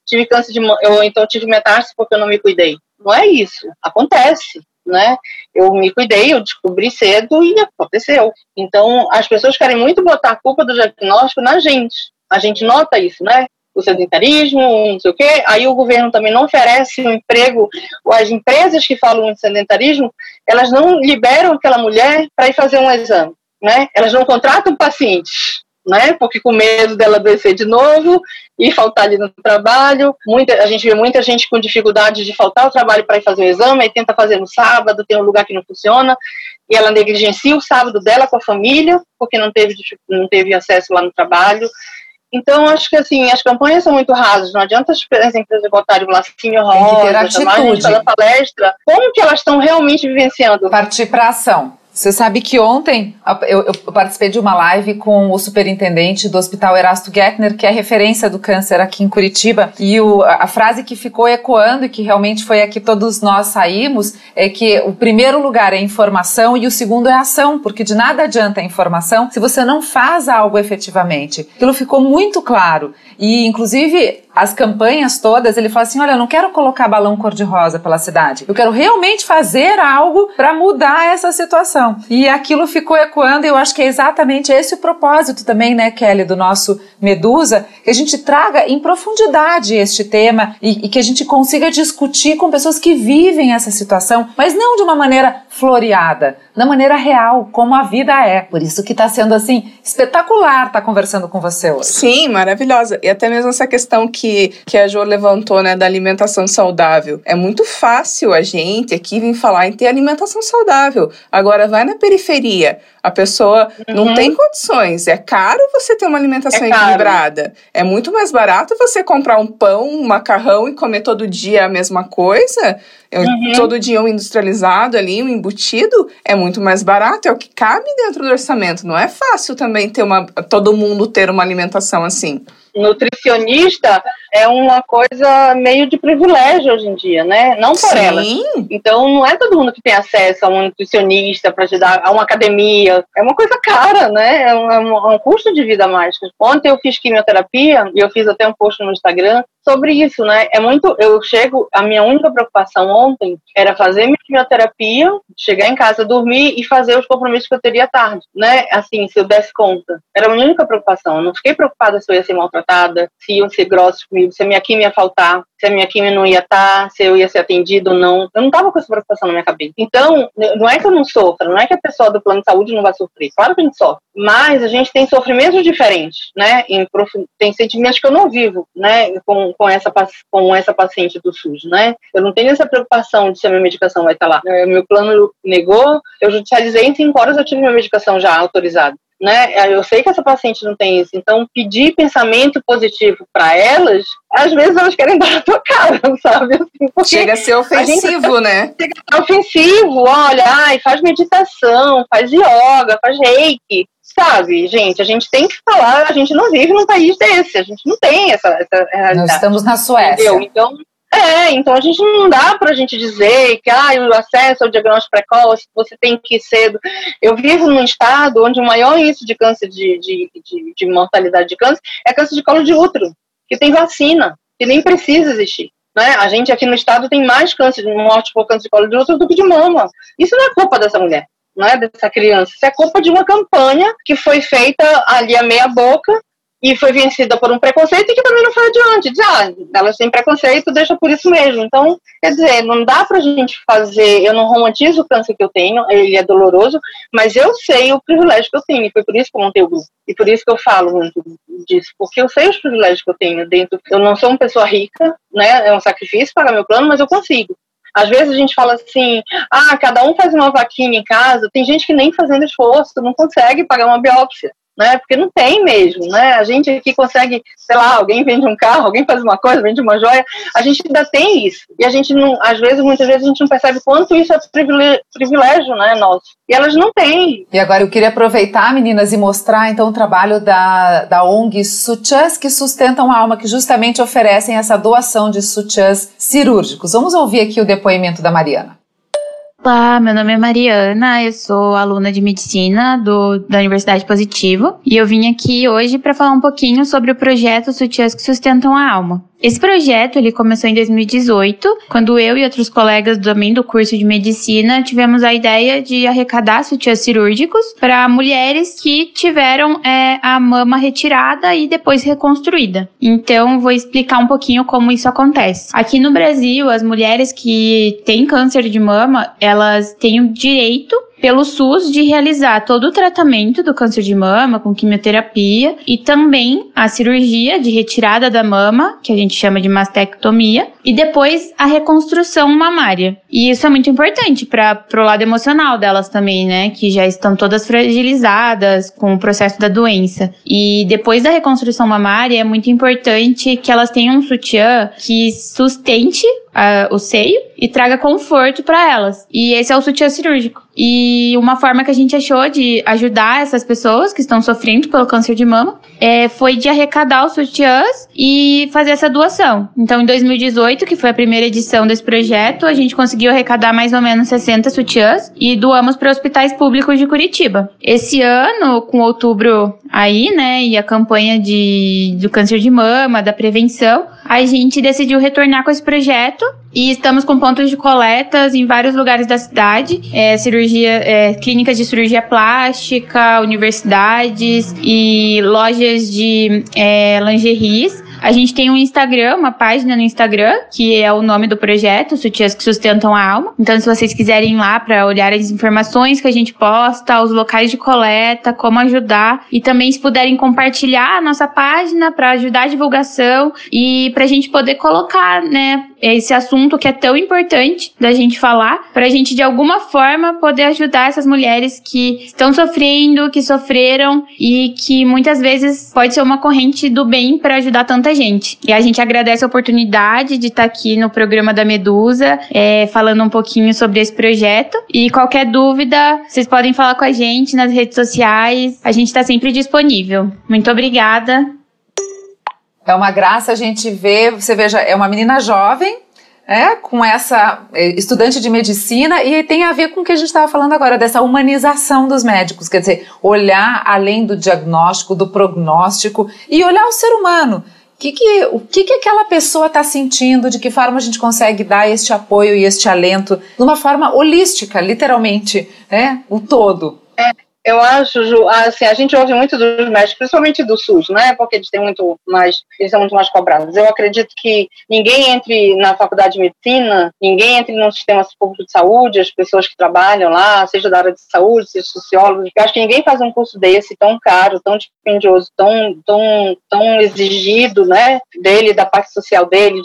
tive câncer de mama, ou então tive metástase porque eu não me cuidei. Não é isso, acontece, né? Eu me cuidei, eu descobri cedo e aconteceu. Então as pessoas querem muito botar a culpa do diagnóstico na gente. A gente nota isso, né? O sedentarismo, não sei o quê. Aí o governo também não oferece um emprego. As empresas que falam de sedentarismo, elas não liberam aquela mulher para ir fazer um exame. Né? Elas não contratam pacientes, né? Porque com medo dela adoecer de novo e faltar ali no trabalho. A gente vê muita gente com dificuldade de faltar ao trabalho para ir fazer o exame, aí tenta fazer no sábado, tem um lugar que não funciona, e ela negligencia o sábado dela com a família, porque não teve acesso lá no trabalho. Então, acho que assim, as campanhas são muito rasas, não adianta as empresas botarem o lacinho rosa, chamar a gente para palestra. Como que elas estão realmente vivenciando? Partir para ação. Você sabe que ontem eu participei de uma live com o superintendente do Hospital Erasto Gettner, que é referência do câncer aqui em Curitiba, e a frase que ficou ecoando e que realmente foi a que todos nós saímos é que o primeiro lugar é informação e o segundo é ação, porque de nada adianta a informação se você não faz algo efetivamente. Aquilo ficou muito claro e, inclusive, as campanhas todas, ele fala assim, olha, eu não quero colocar balão cor-de-rosa pela cidade, eu quero realmente fazer algo para mudar essa situação. E aquilo ficou ecoando, e eu acho que é exatamente esse o propósito também, né, Kelly, do nosso Medusa, que a gente traga em profundidade este tema e que a gente consiga discutir com pessoas que vivem essa situação, mas não de uma maneira floreada, da maneira real, como a vida é. Por isso que está sendo, assim, espetacular estar conversando com você hoje. Sim, maravilhosa. E até mesmo essa questão que a Jo levantou, né, da alimentação saudável. É muito fácil a gente aqui vir falar em ter alimentação saudável. Agora, vai na periferia. A pessoa não tem condições. É caro você ter uma alimentação equilibrada. É muito mais barato você comprar um pão, um macarrão e comer todo dia a mesma coisa. Todo dia um industrializado ali, um embutido, é muito mais barato. É o que cabe dentro do orçamento. Não é fácil também todo mundo ter uma alimentação assim. Nutricionista é uma coisa meio de privilégio hoje em dia, né? Não por ela. Então, não é todo mundo que tem acesso a um nutricionista para ajudar, a uma academia. É uma coisa cara, né? É um custo de vida a mais. Ontem eu fiz quimioterapia e eu fiz até um post no Instagram sobre isso, né? A minha única preocupação ontem era fazer minha quimioterapia, chegar em casa, dormir e fazer os compromissos que eu teria à tarde, né? Assim, se eu desse conta. Era a minha única preocupação. Eu não fiquei preocupada se eu ia ser maltratada, se iam ser grossos comigo, se a minha quimio ia faltar, se a minha quimio não ia estar, se eu ia ser atendida ou não. Eu não estava com essa preocupação na minha cabeça. Então, não é que eu não sofra, não é que a pessoa do plano de saúde não vai sofrer. Claro que a gente sofre, mas a gente tem sofrimentos diferentes, né? Tem sentimentos que eu não vivo, né? Com essa paciente do SUS, né? Eu não tenho essa preocupação de se a minha medicação vai estar lá. Meu plano negou, eu judicializei, em 5 horas eu tive minha medicação já autorizada. Né? Eu sei que essa paciente não tem isso, então pedir pensamento positivo para elas, às vezes elas querem dar a tua cara, sabe? Assim, chega a ser ofensivo, né? Chega a ser ofensivo, olha, ai, faz meditação, faz yoga, faz reiki, sabe, gente? A gente tem que falar, a gente não vive num país desse, a gente não tem essa realidade. Nós estamos na Suécia. Entendeu? Então a gente não dá pra gente dizer que o acesso ao diagnóstico precoce, você tem que ir cedo. Eu vivo num estado onde o maior índice de câncer, de mortalidade de câncer, é câncer de colo de útero, que tem vacina, que nem precisa existir. Né? A gente aqui no estado tem mais câncer de morte por câncer de colo de útero do que de mama. Isso não é culpa dessa mulher, não é dessa criança. Isso é culpa de uma campanha que foi feita ali a meia boca, e foi vencida por um preconceito que também não foi adiante. Diz, elas têm preconceito, deixa por isso mesmo. Então, quer dizer, não dá pra gente fazer... Eu não romantizo o câncer que eu tenho, ele é doloroso, mas eu sei o privilégio que eu tenho, e foi por isso que eu montei o grupo. E por isso que eu falo muito disso, porque eu sei os privilégios que eu tenho dentro. Eu não sou uma pessoa rica, né? É um sacrifício pagar meu plano, mas eu consigo. Às vezes a gente fala assim, cada um faz uma vaquinha em casa, tem gente que nem fazendo esforço não consegue pagar uma biópsia. Né? Porque não tem mesmo, né? A gente aqui consegue, sei lá, alguém vende um carro, alguém faz uma coisa, vende uma joia, a gente ainda tem isso, e a gente não, muitas vezes a gente não percebe quanto isso é privilégio, né, nosso, e elas não têm. E agora eu queria aproveitar, meninas, e mostrar então o trabalho da ONG Sutiãs que Sustentam a Alma, que justamente oferecem essa doação de sutiãs cirúrgicos. Vamos ouvir aqui o depoimento da Mariana. Olá, meu nome é Mariana, eu sou aluna de medicina da Universidade Positivo e eu vim aqui hoje para falar um pouquinho sobre o projeto Sutiãs que Sustentam a Alma. Esse projeto ele começou em 2018, quando eu e outros colegas também do curso de medicina tivemos a ideia de arrecadar sutiãs cirúrgicos para mulheres que tiveram a mama retirada e depois reconstruída. Então, vou explicar um pouquinho como isso acontece. Aqui no Brasil, as mulheres que têm câncer de mama, elas têm o direito pelo SUS de realizar todo o tratamento do câncer de mama com quimioterapia e também a cirurgia de retirada da mama, que a gente chama de mastectomia, e depois a reconstrução mamária. E isso é muito importante para o lado emocional delas também, né? Que já estão todas fragilizadas com o processo da doença. E depois da reconstrução mamária é muito importante que elas tenham um sutiã que sustente o seio e traga conforto para elas. E esse é o sutiã cirúrgico. E uma forma que a gente achou de ajudar essas pessoas que estão sofrendo pelo câncer de mama foi de arrecadar os sutiãs e fazer essa doação. Então, em 2018, que foi a primeira edição desse projeto, a gente conseguiu arrecadar mais ou menos 60 sutiãs e doamos para hospitais públicos de Curitiba. Esse ano, com outubro aí, né, e a campanha do câncer de mama, da prevenção, a gente decidiu retornar com esse projeto e estamos com pontos de coletas em vários lugares da cidade, clínicas de cirurgia plástica, universidades e lojas de lingeries. A gente tem um Instagram, uma página no Instagram, que é o nome do projeto, Sutiãs que Sustentam a Alma. Então, se vocês quiserem ir lá para olhar as informações que a gente posta, os locais de coleta, como ajudar. E também, se puderem compartilhar a nossa página para ajudar a divulgação e para a gente poder colocar, né, esse assunto que é tão importante da gente falar, para a gente, de alguma forma, poder ajudar essas mulheres que estão sofrendo, que sofreram e que, muitas vezes, pode ser uma corrente do bem para ajudar tanta gente. E a gente agradece a oportunidade de estar aqui no programa da Medusa falando um pouquinho sobre esse projeto, e qualquer dúvida vocês podem falar com a gente nas redes sociais, a gente está sempre disponível. Muito obrigada. É uma graça a gente ver, você veja, é uma menina jovem, com essa estudante de medicina, e tem a ver com o que a gente estava falando agora, dessa humanização dos médicos, quer dizer, olhar além do diagnóstico, do prognóstico, e olhar o ser humano. O que aquela pessoa está sentindo, de que forma a gente consegue dar este apoio e este alento, de uma forma holística, literalmente, né? O todo. Eu acho, Ju, assim, a gente ouve muito dos médicos, principalmente do SUS, né? Porque eles são muito mais cobrados. Eu acredito que ninguém entre na faculdade de medicina, ninguém entre no sistema público de saúde, as pessoas que trabalham lá, seja da área de saúde, seja sociólogo, eu acho que ninguém faz um curso desse tão caro, tão dispendioso, tão exigido, né? Dele, da parte social dele,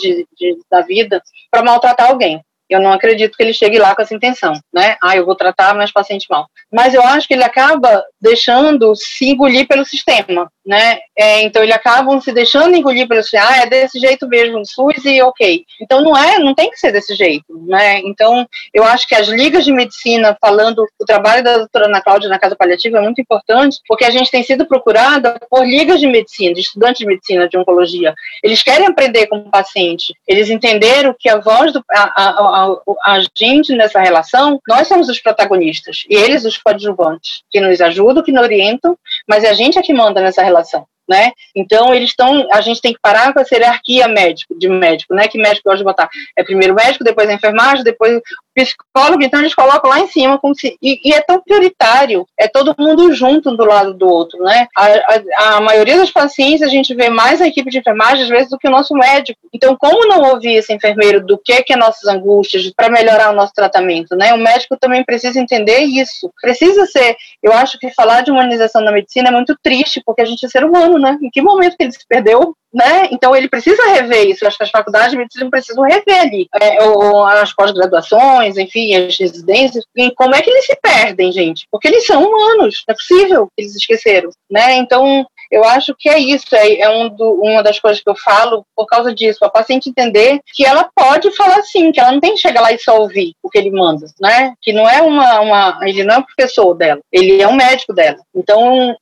da vida, para maltratar alguém. Eu não acredito que ele chegue lá com essa intenção, né? Eu vou tratar meus pacientes mal. Mas eu acho que ele acaba deixando-se engolir pelo sistema, né? Então, ele acaba se deixando engolir pelo sistema. É desse jeito mesmo, SUS e ok. Então, não tem que ser desse jeito, né? Então, eu acho que as ligas de medicina, falando o trabalho da doutora Ana Cláudia na Casa Paliativa, é muito importante, porque a gente tem sido procurada por ligas de medicina, de estudantes de medicina, de oncologia. Eles querem aprender com o paciente. Eles entenderam que a voz do... A gente nessa relação, nós somos os protagonistas e eles os coadjuvantes, que nos ajudam, que nos orientam, mas a gente é que manda nessa relação, né? Então a gente tem que parar com essa hierarquia médico, né? Que médico gosta de botar primeiro o médico, depois a enfermagem, depois psicólogo, então eles colocam lá em cima, como se, e é tão prioritário, é todo mundo junto um do lado do outro, né? A maioria dos pacientes, a gente vê mais a equipe de enfermagem, às vezes, do que o nosso médico. Então, como não ouvir esse enfermeiro do que é nossas angústias para melhorar o nosso tratamento, né? O médico também precisa entender isso. Precisa ser, eu acho que falar de humanização na medicina é muito triste, porque a gente é ser humano, né? Em que momento que ele se perdeu? Né? Então ele precisa rever isso. Eu acho que as faculdades de medicina precisam rever ali as pós-graduações, enfim, as residências, e como é que eles se perdem, gente? Porque eles são humanos, não é possível que eles esqueceram, né? Então eu acho que é isso, uma das coisas que eu falo por causa disso, a paciente entender que ela pode falar sim, que ela não tem que chegar lá e só ouvir o que ele manda, né? Que não é ele não é um professor dela, ele é um médico dela. Então,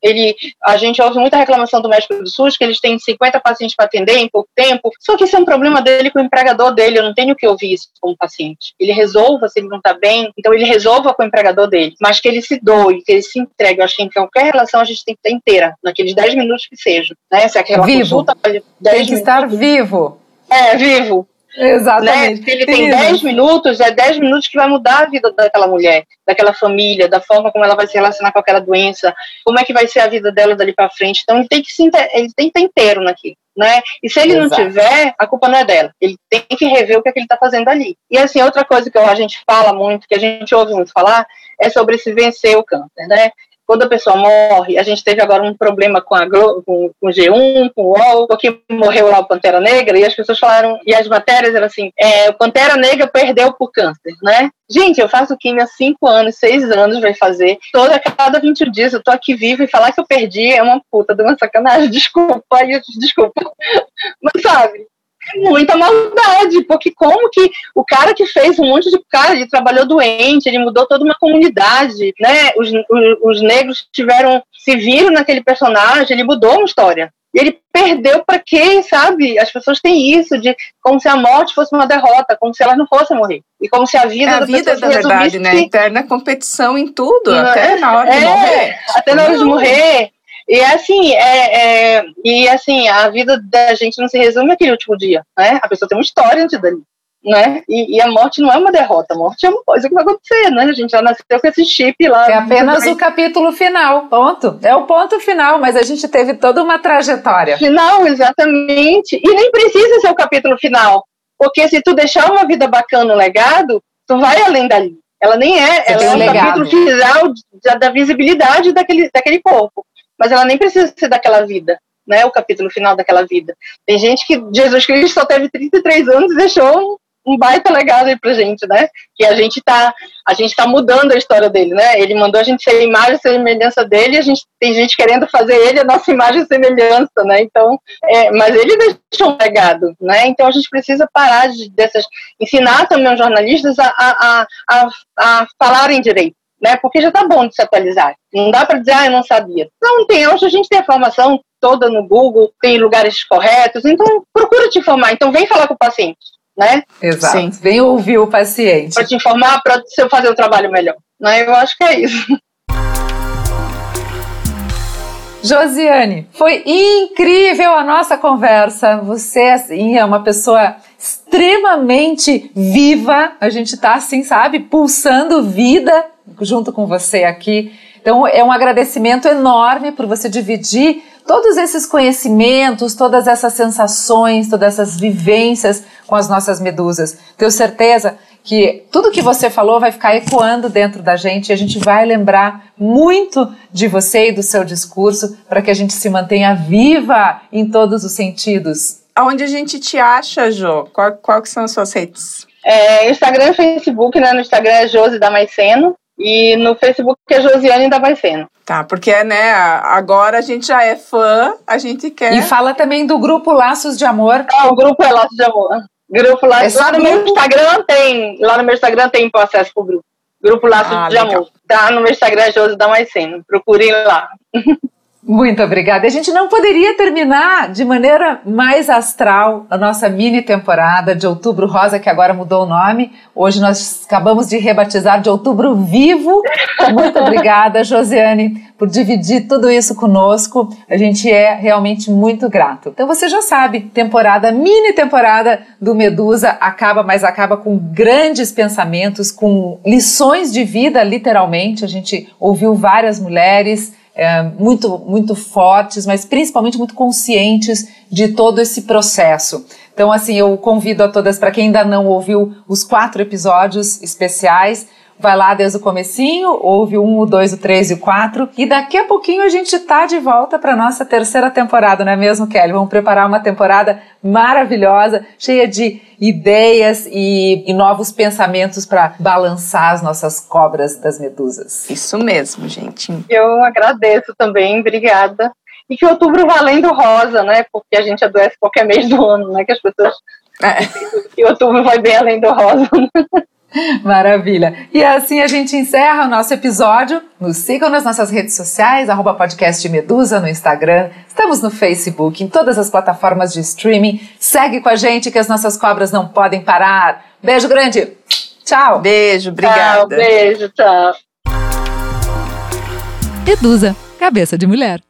a gente ouve muita reclamação do médico do SUS, que eles têm 50 pacientes para atender em pouco tempo, só que isso é um problema dele com o empregador dele, eu não tenho que ouvir isso como paciente. Ele resolva se ele não está bem, então ele resolva com o empregador dele, mas que ele se doe, que ele se entregue. Eu acho que em qualquer relação a gente tem que estar inteira, naqueles 10 minutos que seja, né? Se aquela consulta tem que estar vivo. É, vivo. Exatamente. Né? Se ele tem 10 minutos, é 10 minutos que vai mudar a vida daquela mulher, daquela família, da forma como ela vai se relacionar com aquela doença, como é que vai ser a vida dela dali para frente. Então ele tem que estar inteiro naquilo. Né? E se ele não tiver, a culpa não é dela. Ele tem que rever o que é que ele está fazendo ali. E assim, outra coisa que a gente fala muito, que a gente ouve muito falar, é sobre se vencer o câncer, né? Quando a pessoa morre, a gente teve agora um problema com o G1, com o UOL, porque morreu lá o Pantera Negra, e as pessoas falaram, e as matérias eram assim, o Pantera Negra perdeu por câncer, né? Gente, eu faço quimio há 5 anos, 6 anos, vai fazer, cada 20 dias eu tô aqui viva, e falar que eu perdi é uma puta, deu uma sacanagem, desculpa, mas sabe... muita maldade, porque como que o cara que fez um monte de cara, ele trabalhou doente, ele mudou toda uma comunidade, né, os negros se viram naquele personagem, ele mudou uma história, e ele perdeu pra quê, sabe? As pessoas têm isso, de como se a morte fosse uma derrota, como se elas não fossem morrer. E como se a vida... É a vida, na verdade, né, interna competição em tudo, até na hora de morrer. Até na hora de morrer. E assim, a vida da gente não se resume àquele último dia, né? A pessoa tem uma história antes dali, né? E a morte não é uma derrota, a morte é uma coisa que vai acontecer, né? A gente já nasceu com esse chip lá. É apenas o capítulo final, ponto. É o ponto final, mas a gente teve toda uma trajetória. Final, exatamente. E nem precisa ser o capítulo final, porque se tu deixar uma vida bacana, um legado, tu vai além dali. Ela nem é, ela é um capítulo final da visibilidade daquele corpo. Mas ela nem precisa ser daquela vida, né? O capítulo final daquela vida. Tem gente que Jesus Cristo só teve 33 anos e deixou um baita legado aí pra gente, né? Que a gente tá mudando a história dele, né? Ele mandou a gente ser a imagem e semelhança dele, e tem gente querendo fazer ele a nossa imagem e semelhança, né? Então, mas ele deixou um legado, né? Então a gente precisa parar ensinar também os jornalistas a falarem direito. Porque já está bom de se atualizar. Não dá para dizer, eu não sabia. Não tem, hoje a gente tem a informação toda no Google, tem lugares corretos, então procura te informar, então vem falar com o paciente, né? Exato, sim. Vem ouvir o paciente. Para te informar, para você fazer o trabalho melhor, né? Eu acho que é isso. Josiane, foi incrível a nossa conversa. Você, assim, é uma pessoa extremamente viva. A gente está, assim, sabe, pulsando vida junto com você aqui. Então, é um agradecimento enorme por você dividir todos esses conhecimentos, todas essas sensações, todas essas vivências com as nossas medusas. Tenho certeza que tudo que você falou vai ficar ecoando dentro da gente, e a gente vai lembrar muito de você e do seu discurso para que a gente se mantenha viva em todos os sentidos. Aonde a gente te acha, Jo? Quais são as suas redes? Instagram e Facebook, né? No Instagram é Josi Damasceno. E no Facebook é Josiane Damasceno. Tá, porque, né, agora a gente já é fã, a gente quer... E fala também do Grupo Laços de Amor. O grupo é Laços de Amor. Grupo Laços... Lá no meu Instagram tem... Lá no meu Instagram tem acesso pro grupo. Grupo Laços de Amor. Tá, no meu Instagram é Josi Damasceno. Procurem lá. Muito obrigada. A gente não poderia terminar de maneira mais astral a nossa mini temporada de Outubro Rosa, que agora mudou o nome. Hoje nós acabamos de rebatizar de Outubro Vivo. Muito obrigada, Josiane, por dividir tudo isso conosco. A gente é realmente muito grato. Então você já sabe, temporada, mini temporada do Medusa acaba, mas acaba com grandes pensamentos, com lições de vida, literalmente. A gente ouviu várias mulheres muito, muito fortes, mas principalmente muito conscientes de todo esse processo. Então, assim, eu convido a todas, para quem ainda não ouviu os 4 episódios especiais, vai lá desde o comecinho, ouve o 1, o 2, o 3 e o 4, e daqui a pouquinho a gente tá de volta para nossa terceira temporada, não é mesmo, Kelly? Vamos preparar uma temporada maravilhosa, cheia de ideias e novos pensamentos para balançar as nossas cobras das medusas. Isso mesmo, gente. Eu agradeço também, obrigada. E que outubro valendo rosa, né? Porque a gente adoece qualquer mês do ano, né? Que as pessoas... E outubro vai bem além do rosa. Maravilha. E assim a gente encerra o nosso episódio. Nos sigam nas nossas redes sociais, @podcastmedusa no Instagram. Estamos no Facebook, em todas as plataformas de streaming. Segue com a gente que as nossas cobras não podem parar. Beijo grande. Tchau. Beijo, obrigada. Tchau, beijo, tchau. Medusa, cabeça de mulher.